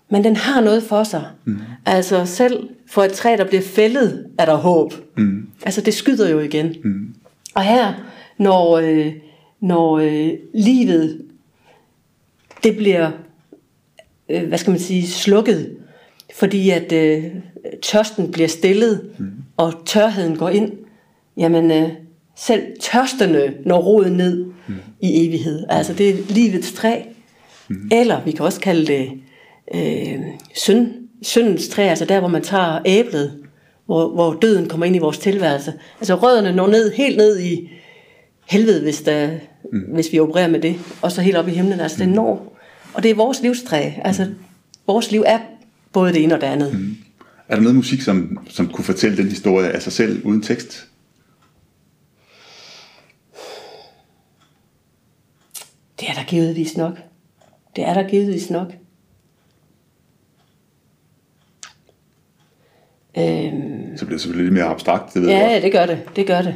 Men den har noget for sig. Mm. Altså selv for et træ, der bliver fældet, er der håb. Mm. Altså det skyder jo igen. Mm. Og her, når livet, det bliver, hvad skal man sige, slukket, fordi at tørsten bliver stillet, og tørheden går ind, jamen selv tørsterne når roden ned i evighed. Altså det er livets træ, eller vi kan også kalde det syndens træ, altså der, hvor man tager æblet, hvor døden kommer ind i vores tilværelse. Altså rødderne når ned, helt ned i helvede, hvis vi opererer med det, og så helt op i himlen, altså det når. Og det er vores livstræ, altså vores liv er både det ene og det andet. Mm. Er der noget musik, som kunne fortælle den historie af sig selv uden tekst? Det er der givetvis nok. Så bliver det selvfølgelig lidt mere abstrakt, det ved jeg godt. Ja, det gør det.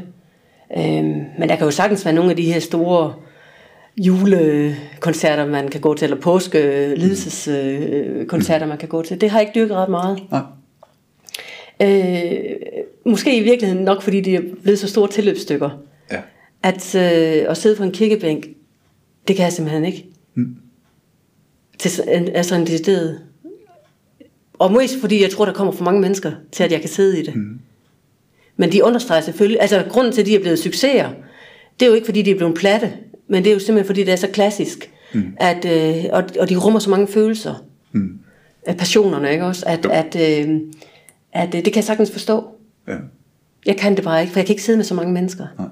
Men der kan jo sagtens være nogle af de her store julekoncerter, man kan gå til, eller påskelidelseskoncerter, man kan gå til. Det har ikke dyrket ret meget. Nej. Måske i virkeligheden nok, fordi det er blevet så store tilløbsstykker. Ja. At sidde på en kirkebænk, det kan jeg simpelthen ikke. Mm. Altså en decideret. Og mest fordi, jeg tror, der kommer for mange mennesker til, at jeg kan sidde i det. Mm. Men de understreger selvfølgelig. Altså grunden til, at de er blevet succeser, det er jo ikke, fordi de er blevet platte. Men det er jo simpelthen, fordi det er så klassisk. at, og de rummer så mange følelser, passionerne, ikke også, at det kan jeg sagtens forstå. Ja. Jeg kan det bare ikke, for jeg kan ikke sidde med så mange mennesker. Nej.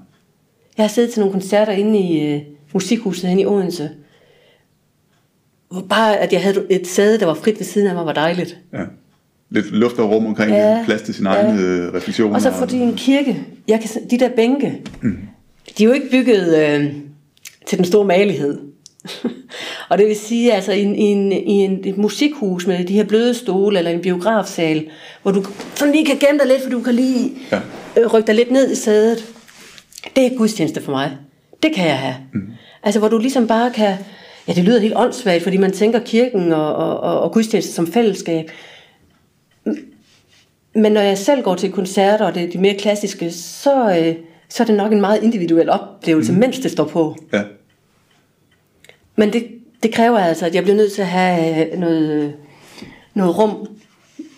Jeg har siddet til nogle koncerter inde i musikhuset inde i Odense, hvor bare at jeg havde et sæde, der var frit ved siden af mig, var dejligt. Ja. Lidt luft og rum omkring, plads til sine egne refleksioner. Og så fordi en kirke, de der bænke, de er jo ikke bygget til den store malighed. Og det vil sige, altså i et musikhus med de her bløde stole, eller en biografsal, hvor du sådan lige kan gemme dig lidt, for du kan lige rykke dig lidt ned i sædet. Det er gudstjeneste for mig. Det kan jeg have. Altså hvor du ligesom bare kan, ja, det lyder helt åndssvagt, fordi man tænker kirken og gudstjeneste som fællesskab. Men når jeg selv går til koncerter, og det er de mere klassiske, så er det nok en meget individuel oplevelse, mens det står på. Ja. Men det kræver altså, at jeg bliver nødt til at have noget rum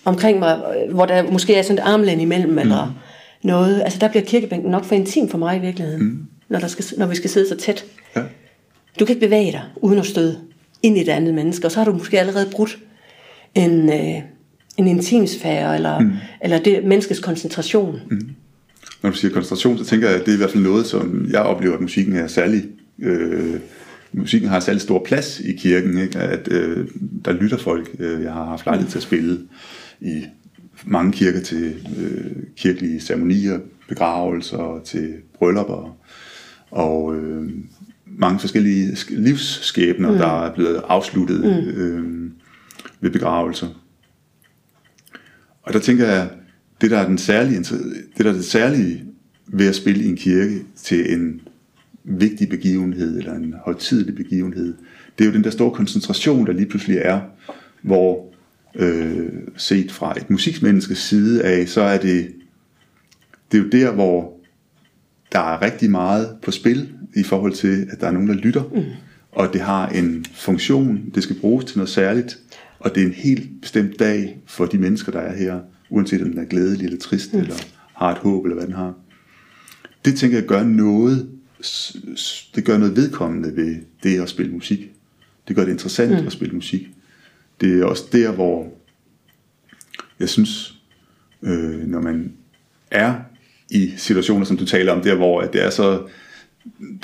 omkring mig, hvor der måske er sådan et armlæn imellem, eller noget. Altså der bliver kirkebænken nok for intim for mig i virkeligheden, når vi skal sidde så tæt. Ja. Du kan ikke bevæge dig uden at støde ind i et andet menneske, og så har du måske allerede brudt en intimsfære, eller det menneskets koncentration. Når du siger koncentration, så tænker jeg, at det er i hvert fald noget, som jeg oplever, at musikken er særlig... musikken har en særlig stor plads i kirken, ikke? At der lytter folk. Jeg har haft lejlighed til at spille i mange kirker til kirkelige ceremonier, begravelser, til bryllupper, og mange forskellige livsskæbner, der er blevet afsluttet ved begravelser. Og der tænker jeg, det der er det særlige ved at spille i en kirke til en vigtig begivenhed, eller en højtidelig begivenhed, det er jo den der store koncentration, der lige pludselig er, hvor set fra et musikmenneskes side af, så er det er jo der, hvor der er rigtig meget på spil, i forhold til, at der er nogen, der lytter, og det har en funktion, det skal bruges til noget særligt, og det er en helt bestemt dag for de mennesker, der er her, uanset om den er glædelig eller trist, eller har et håb, eller hvad den har. Det tænker jeg gør noget vedkommende ved det at spille musik. Det gør det interessant at spille musik. Det er også der, hvor jeg synes, når man er i situationer, som du taler om, der hvor at det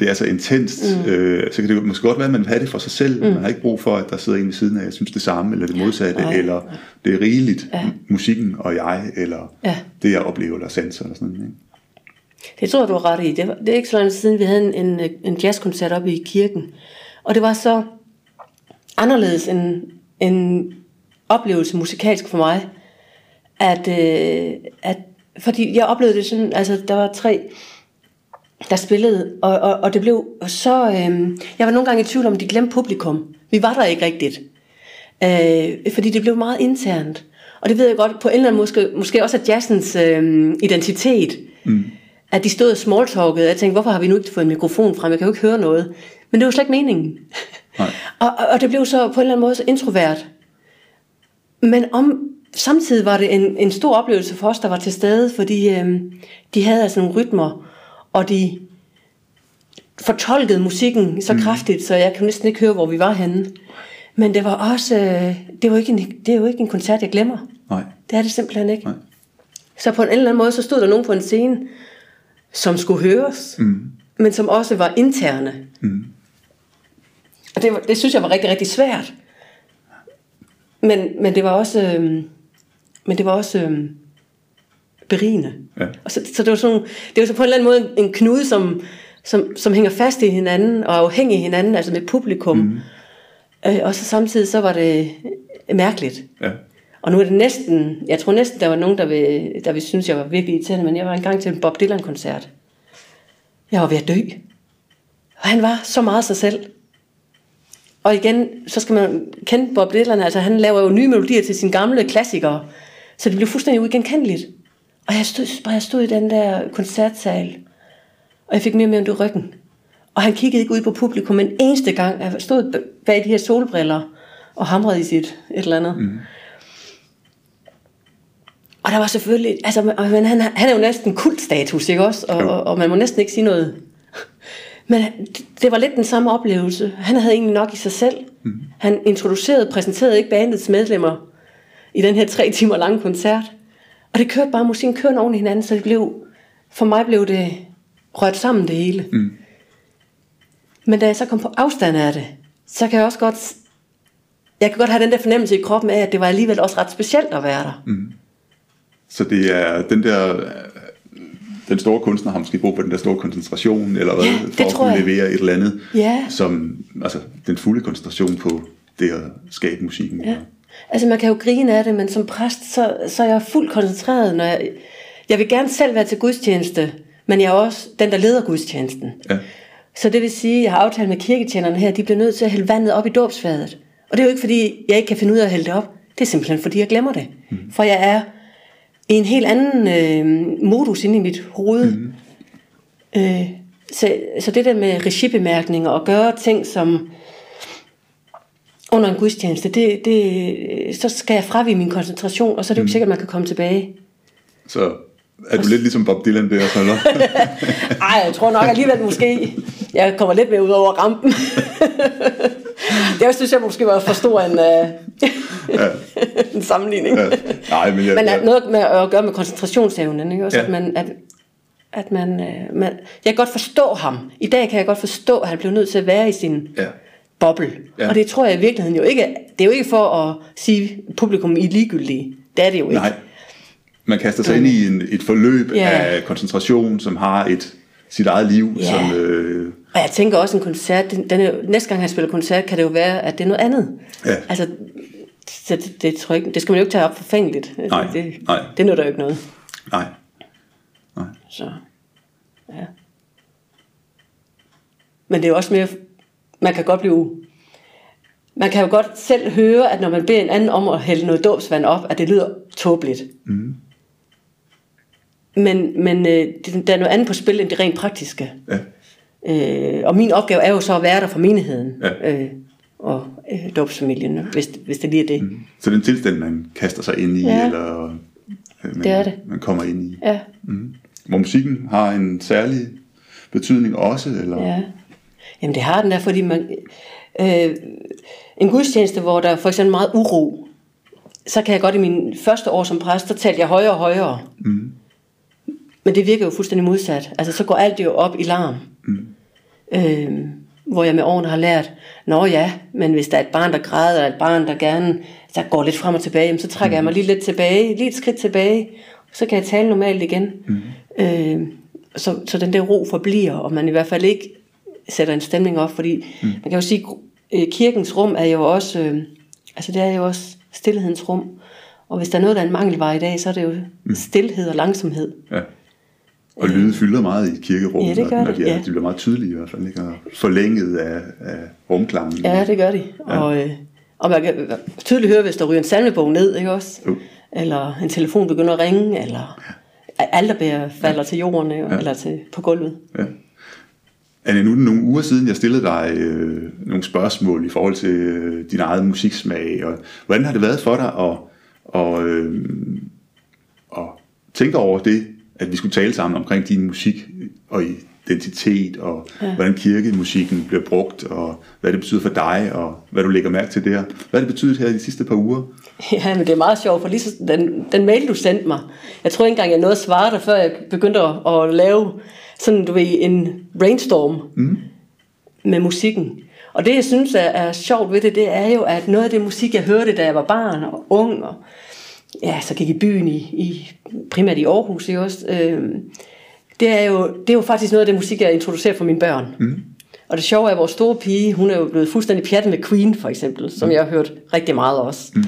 er så intenst, så kan det måske godt være, at man vil have det for sig selv. Man har ikke brug for, at der sidder en ved siden af, jeg synes det samme, eller det modsatte, eller det er rigeligt, musikken og jeg, eller det jeg oplever, eller sanser, eller sådan noget. Det tror jeg, du har ret i. Det er ikke så langt siden, vi havde en jazzkoncert oppe i kirken. Og det var så anderledes en oplevelse musikalsk for mig, at fordi jeg oplevede det sådan, altså der var 3, der spillede, og det blev så... jeg var nogle gange i tvivl om, de glemte publikum. Vi var der ikke rigtigt. Fordi det blev meget internt. Og det ved jeg godt, på en eller anden måske også at jazzens identitet... At de stod og smalltalkede, og jeg tænkte, hvorfor har vi nu ikke fået en mikrofon frem, jeg kan jo ikke høre noget. Men det var slet ikke meningen. og det blev så på en eller anden måde så introvert. Men samtidig var det en stor oplevelse for os, der var til stede, fordi de havde altså nogle rytmer, og de fortolkede musikken så kraftigt, så jeg kan næsten ikke høre, hvor vi var henne. Men det var også, det er jo ikke en koncert, jeg glemmer. Nej. Det er det simpelthen ikke. Nej. Så på en eller anden måde, så stod der nogen på en scene, som skulle høres, men som også var interne. Og det synes jeg var rigtig, rigtig svært. Men det var også, berigende. Ja. Og så det var sådan, det var så på en eller anden måde en knude, som hænger fast i hinanden og afhængig af hinanden, altså med publikum. Og så samtidig så var det mærkeligt. Ja. Og nu er det næsten, jeg tror næsten, der var nogen, der vil synes, jeg var virkelig irriterende, men jeg var engang til en Bob Dylan-koncert. Jeg var ved at dø. Og han var så meget sig selv. Og igen, så skal man kende Bob Dylan, altså han laver jo nye melodier til sine gamle klassikere, så det blev fuldstændig uigenkendeligt. Og jeg stod i den der koncertsal, og jeg fik mere og mere ondt i ryggen. Og han kiggede ikke ud på publikum en eneste gang. Jeg stod bag de her solbriller og hamrede i et eller andet. Og der var selvfølgelig, altså, men han er jo næsten kultstatus, ikke også? Og man må næsten ikke sige noget Men det var lidt den samme oplevelse. Han havde egentlig nok i sig selv. Mm. Han præsenterede ikke bandets medlemmer i den her 3 timer lange koncert. Og det kørte bare, musikken kørte oven i hinanden, så det blev, for mig blev det rørt sammen det hele. Mm. Men da jeg så kom på afstand af det, så kan jeg også godt, jeg kan godt have den der fornemmelse i kroppen af, at det var alligevel også ret specielt at være der. Mm. Så det er den der, den store kunstner har måske brug for den der store koncentration, eller hvad, ja, for at kunne levere et eller andet, ja, som, altså den fulde koncentration på det at skabe musikken. Ja. Altså man kan jo grine af det, men som præst, så er jeg fuldt koncentreret, når jeg vil gerne selv være til gudstjeneste, men jeg er også den, der leder gudstjenesten. Ja. Så det vil sige, at jeg har aftalt med kirketjenerne her, de bliver nødt til at hælde vandet op i dåbsfadet. Og det er jo ikke, fordi jeg ikke kan finde ud af at hælde det op. Det er simpelthen, fordi jeg glemmer det. Mm. For jeg er i en helt anden modus inde i mit hoved. Mm. Så det der med regibemærkninger og gøre ting som under en gudstjeneste, så skal jeg fravige min koncentration, og så er det jo ikke sikkert, man kan komme tilbage. Så er du lidt ligesom Bob Dylan der, så eller? Ej, jeg tror nok alligevel måske. Jeg kommer lidt mere ud over rampen. Det synes jeg måske var for stor en, en sammenligning. Ja. Nej, men noget med at gøre med koncentrationsevnen, ikke? Også, ja, at man jeg kan godt forstå ham. I dag kan jeg godt forstå, at han blev nødt til at være i sin boble. Ja. Og det tror jeg i virkeligheden jo ikke. Det er jo ikke for at sige, at publikum er ligegyldige. Det er det jo ikke. Nej. Man kaster sig ind i et forløb af koncentration, som har sit eget liv. Ja. Som, og jeg tænker også en koncert, næste gang han spiller koncert, kan det jo være, at det er noget andet. Ja. Altså, så det skal man jo ikke tage op forfængeligt. Nej, nej. Det nytter jo ikke noget. Nej. Så, ja. Men det er jo også mere, man kan jo godt selv høre, at når man beder en anden om at hælde noget dåbsvand op, at det lyder tåbeligt. Mm. Men der er noget andet på spil, end det rent praktiske. Ja. Og min opgave er jo så at være der for menigheden og dåbsfamilien, hvis det lige er det. Mm. Så det er en tilstand, man kaster sig ind i, eller man kommer ind i. Ja. Mm. Hvor musikken har en særlig betydning også, eller? Ja. Jamen det har den der, fordi man... en gudstjeneste, hvor der for eksempel meget uro, så kan jeg godt i mine første år som præst, så talte jeg højere og højere. Mm. Men det virker jo fuldstændig modsat. Altså så går alt jo op i larm. Mm. Hvor jeg med årene har lært, men hvis der er et barn, der græder, eller et barn, der gerne så går lidt frem og tilbage, så trækker jeg mig lige lidt tilbage, lige et skridt tilbage, så kan jeg tale normalt igen. Mm. Så den der ro forbliver, og man i hvert fald ikke sætter en stemning op, fordi man kan jo sige, kirkens rum er jo også, det er jo også stillhedens rum, og hvis der er noget, der er en mangelvare i dag, så er det jo stillhed og langsomhed. Ja. Og lyde fylder meget i kirkerummet, de bliver meget tydelige i hvert fald, ikke? Og forlænget af rumklangen. Ja, det gør de. Ja. Og man kan tydeligt høre, hvis der ryger en salmebog ned, ikke også? Eller en telefon begynder at ringe, eller alterbæger falder til jorden, eller på gulvet. Ja. Anne, nu er det nogle uger siden, jeg stillede dig nogle spørgsmål i forhold til din egen musiksmag. Og hvordan har det været for dig at tænke over det, at vi skulle tale sammen omkring din musik og identitet, og hvordan kirkemusikken bliver brugt, og hvad det betyder for dig, og hvad du lægger mærke til der. Hvad det betydet her de sidste par uger? Ja, men det er meget sjovt, for lige så den mail, du sendte mig, jeg tror ikke engang, jeg nåede at svare dig, før jeg begyndte at lave sådan, en brainstorm med musikken. Og det, jeg synes er sjovt ved det, det er jo, at noget af det musik, jeg hørte, da jeg var barn og ung, og så gik i byen, primært i Aarhus, det er jo faktisk noget af det musik, jeg introducerer for mine børn. Mm. Og det sjove er, at vores store pige, hun er jo blevet fuldstændig pjattet med Queen, for eksempel, som jeg har hørt rigtig meget også. Mm.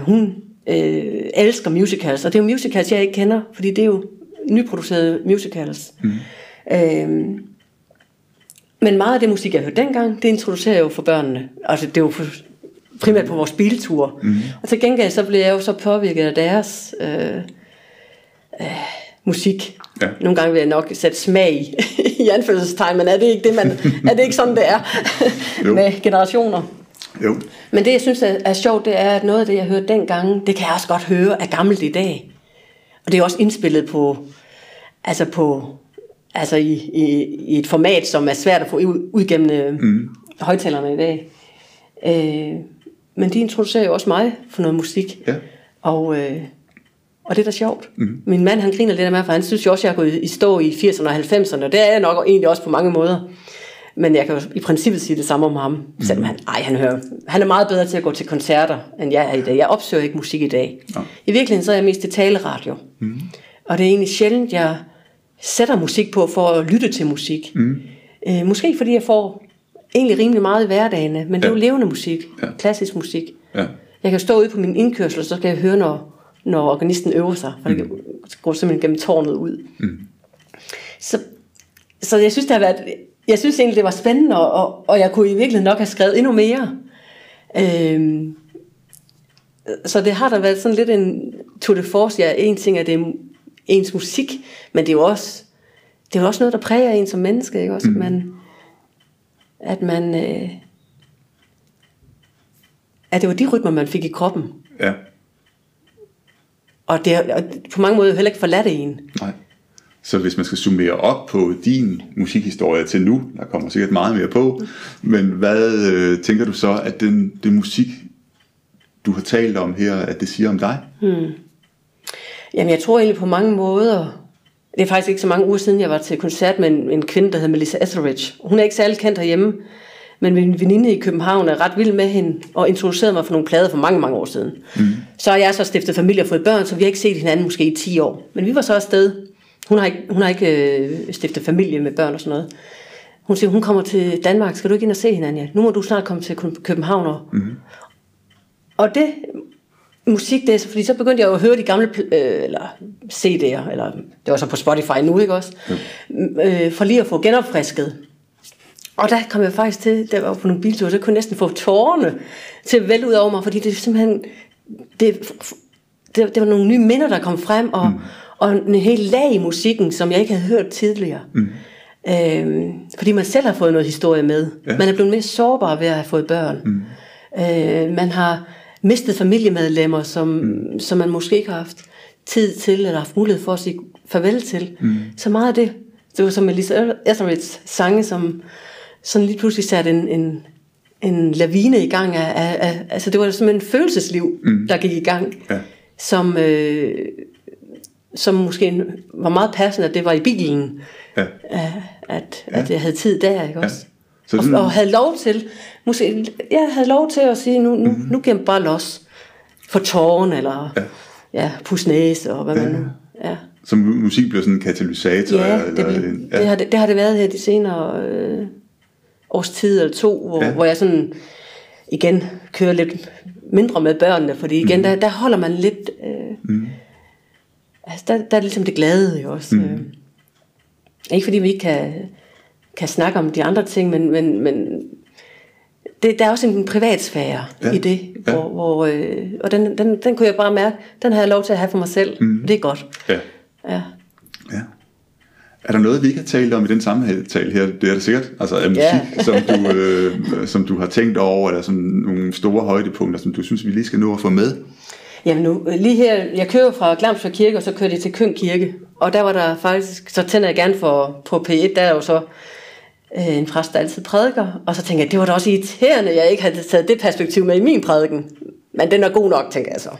Hun elsker musicals, og det er jo musicals, jeg ikke kender, fordi det er jo nyproducerede musicals. Mm. Men meget af det musik, jeg hørte dengang, det introducerer jeg jo for børnene. Altså, det er jo primært på vores bilture. Mm. Og til gengæld, så blev jeg jo så påvirket af deres musik. Ja. Nogle gange vil jeg nok sætte smag i anførselstegn, men er det ikke sådan, det er med generationer? Jo. Men det, jeg synes er sjovt, det er, at noget af det, jeg hørte dengang, det kan jeg også godt høre er gammelt i dag. Og det er også indspillet på altså i et format, som er svært at få ud gennem højtalerne i dag. Men de introducerer jo også mig for noget musik. Ja. Og det er da sjovt. Mm. Min mand, han griner lidt af mig, for han synes jo også, jeg er gået i stå i 80'erne og 90'erne, og det er jeg nok egentlig også på mange måder. Men jeg kan jo i princippet sige det samme om ham, selvom han er meget bedre til at gå til koncerter, end jeg er i dag. Jeg opsøger ikke musik i dag. Ja. I virkeligheden så er jeg mest til taleradio. Mm. Og det er egentlig sjældent, jeg sætter musik på for at lytte til musik. Mm. Måske fordi jeg får egentlig rimelig meget i hverdagen, men det er jo levende musik, klassisk musik. Ja. Jeg kan stå ude på min indkørsel, og så kan jeg høre, når organisten øver sig, for det går simpelthen gennem tårnet ud. Mm. Så jeg synes, jeg synes egentlig, det var spændende, og jeg kunne i virkeligheden nok have skrevet endnu mere. Så det har da været sådan lidt en tour de force. Ja, en ting er det ens musik, men det er jo også, noget, der præger en som menneske, ikke også? Mm. At det var de rytmer, man fik i kroppen. Ja. Og det er på mange måder heller ikke forladt en. Nej. Så hvis man skal summere op på din musikhistorie til nu, der kommer sikkert meget mere på, men hvad tænker du så, at den musik, du har talt om her, at det siger om dig? Jamen jeg tror egentlig på mange måder, det er faktisk ikke så mange uger siden, jeg var til koncert med en kvinde, der hedder Melissa Etheridge. Hun er ikke særlig kendt herhjemme, men min veninde i København er ret vild med hende, og introducerede mig for nogle plader for mange, mange år siden. Mm. Så har jeg så stiftet familie og fået børn, så vi har ikke set hinanden måske i 10 år. Men vi var så afsted. Hun har ikke stiftet familie med børn og sådan noget. Hun siger, hun kommer til Danmark, skal du ikke ind og se hende, Anja? Nu må du snart komme til København. Og det musik, det er, fordi så begyndte jeg jo at høre de gamle, eller CD'er, eller det var så på Spotify nu, ikke også? Mm. For lige at få genopfrisket. Og der kom jeg faktisk til, der var på nogle bilture, så kunne jeg næsten få tårerne til at vælge ud over mig, fordi det simpelthen, det var nogle nye minder, der kom frem, og en hel lag i musikken, som jeg ikke havde hørt tidligere. Mm. Fordi man selv har fået noget historie med. Ja. Man er blevet mere sårbar ved at have fået børn. Mm. Man har mistet familiemedlemmer, som man måske ikke har haft tid til, eller haft mulighed for at sige farvel til. Mm. Så meget af det, det var som Elisa Etheridge sange, som sådan lige pludselig satte en lavine i gang. Altså det var simpelthen en følelsesliv, der gik i gang, som måske var meget passende, at det var i bilen, at jeg havde tid der, ikke også? Ja. Og havde lov til, måske, jeg havde lov til at sige, nu giver jeg bare los for tårerne, eller pus næse, og hvad man nu. Ja. Så musik blev sådan en katalysator? Ja, det har det været her de senere års tid eller to, hvor jeg sådan igen kører lidt mindre med børnene, fordi igen, der holder man lidt... Altså, der er ligesom det glade jo også. Mm. Ikke fordi vi ikke kan snakke om de andre ting, men det, der er også en privatsfære i det, og den kunne jeg bare mærke, den har jeg lov til at have for mig selv. Mm. Det er godt. Ja. Er der noget, vi ikke har talt om i den samtale her? Det er det sikkert. Altså af musik, som du har tænkt over, eller sådan nogle store højdepunkter, som du synes, vi lige skal nå at få med? Jamen nu, lige her, jeg kører fra Glamsbjerg Kirke, og så kørte jeg til Køn Kirke, og der var der faktisk, så tænder jeg gerne på P1, der er jo så en præst, der altid prædiker, og så tænker jeg, det var da også irriterende, jeg ikke havde taget det perspektiv med i min prædiken, men den er god nok, tænker jeg så.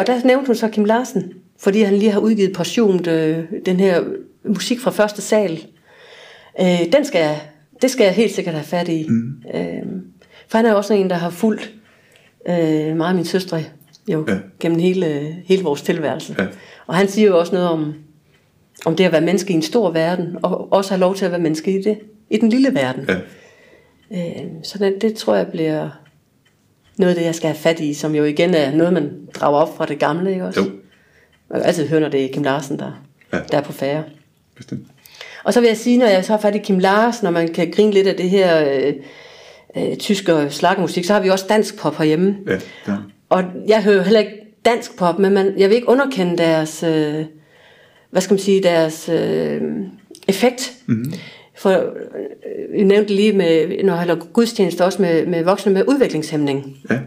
Og der nævnte hun så Kim Larsen, fordi han lige har udgivet Passion, den her musik fra første sal. Det skal jeg helt sikkert have fat i. Mm. For han er også en, der har fulgt meget af mine søstre gennem hele vores tilværelse. Ja. Og han siger jo også noget om det at være menneske i en stor verden, og også have lov til at være menneske i den lille verden. Ja. Så det tror jeg bliver noget af det, jeg skal have fat i, som jo igen er noget, man drager op fra det gamle, ikke også? Jo. Man kan altid høre, når det er Kim Larsen, der er på færre. Bestemt. Og så vil jeg sige, når jeg så har fat i Kim Larsen, og man kan grine lidt af det her... tysk og slagmusik, så har vi også dansk pop herhjemme. Ja. Og jeg hører heller ikke dansk pop, men jeg vil ikke underkende deres, deres effekt. Mm-hmm. For jeg nævnte lige med, når jeg holder gudstjeneste, også med voksne med udviklingshæmning. Ja.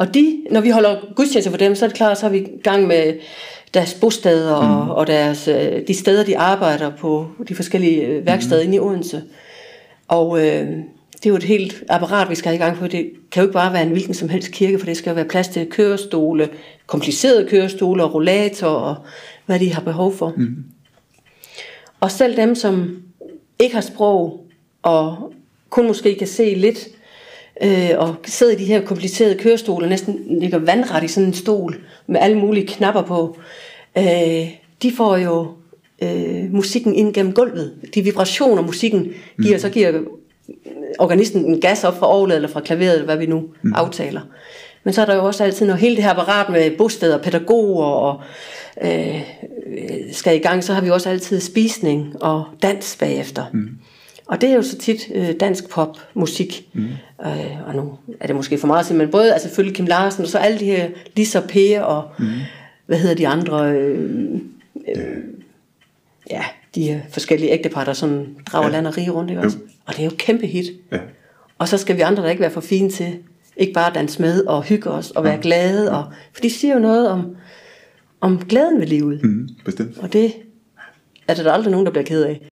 Og de, når vi holder gudstjenester for dem, så er det klart, så er vi i gang med deres bosteder og deres, de steder, de arbejder på, de forskellige værksteder inde i Odense. Og det er jo et helt apparat, vi skal have i gang på. Det kan jo ikke bare være en hvilken som helst kirke, for det skal jo være plads til kørestole, komplicerede kørestole og rollatorer og hvad de har behov for. Mm. Og selv dem, som ikke har sprog og kun måske kan se lidt, og sidder i de her komplicerede kørestoler, næsten ligger vandret i sådan en stol med alle mulige knapper på, de får jo musikken ind gennem gulvet. De vibrationer musikken giver, så giver organisten en gas op fra orglet eller fra klaveret, eller hvad vi nu aftaler. Men så er der jo også altid, når hele det her apparat med bosteder, pædagoger og skal i gang, så har vi også altid spisning og dans bagefter. Og det er jo så tit dansk popmusik. Og nu er det måske for meget at sige, men både altså selvfølgelig Kim Larsen og så alle de her Lisa P. og hvad hedder de andre, ja, de her forskellige ægtepar, der sådan drager land og rige rundt, ikke også? Og det er jo kæmpe hit. Ja. Og så skal vi andre da ikke være for fine til ikke bare danse med og hygge os og være glade, og, for de siger jo noget om glæden ved livet. Bestemt. Og det er der aldrig nogen, der bliver ked af.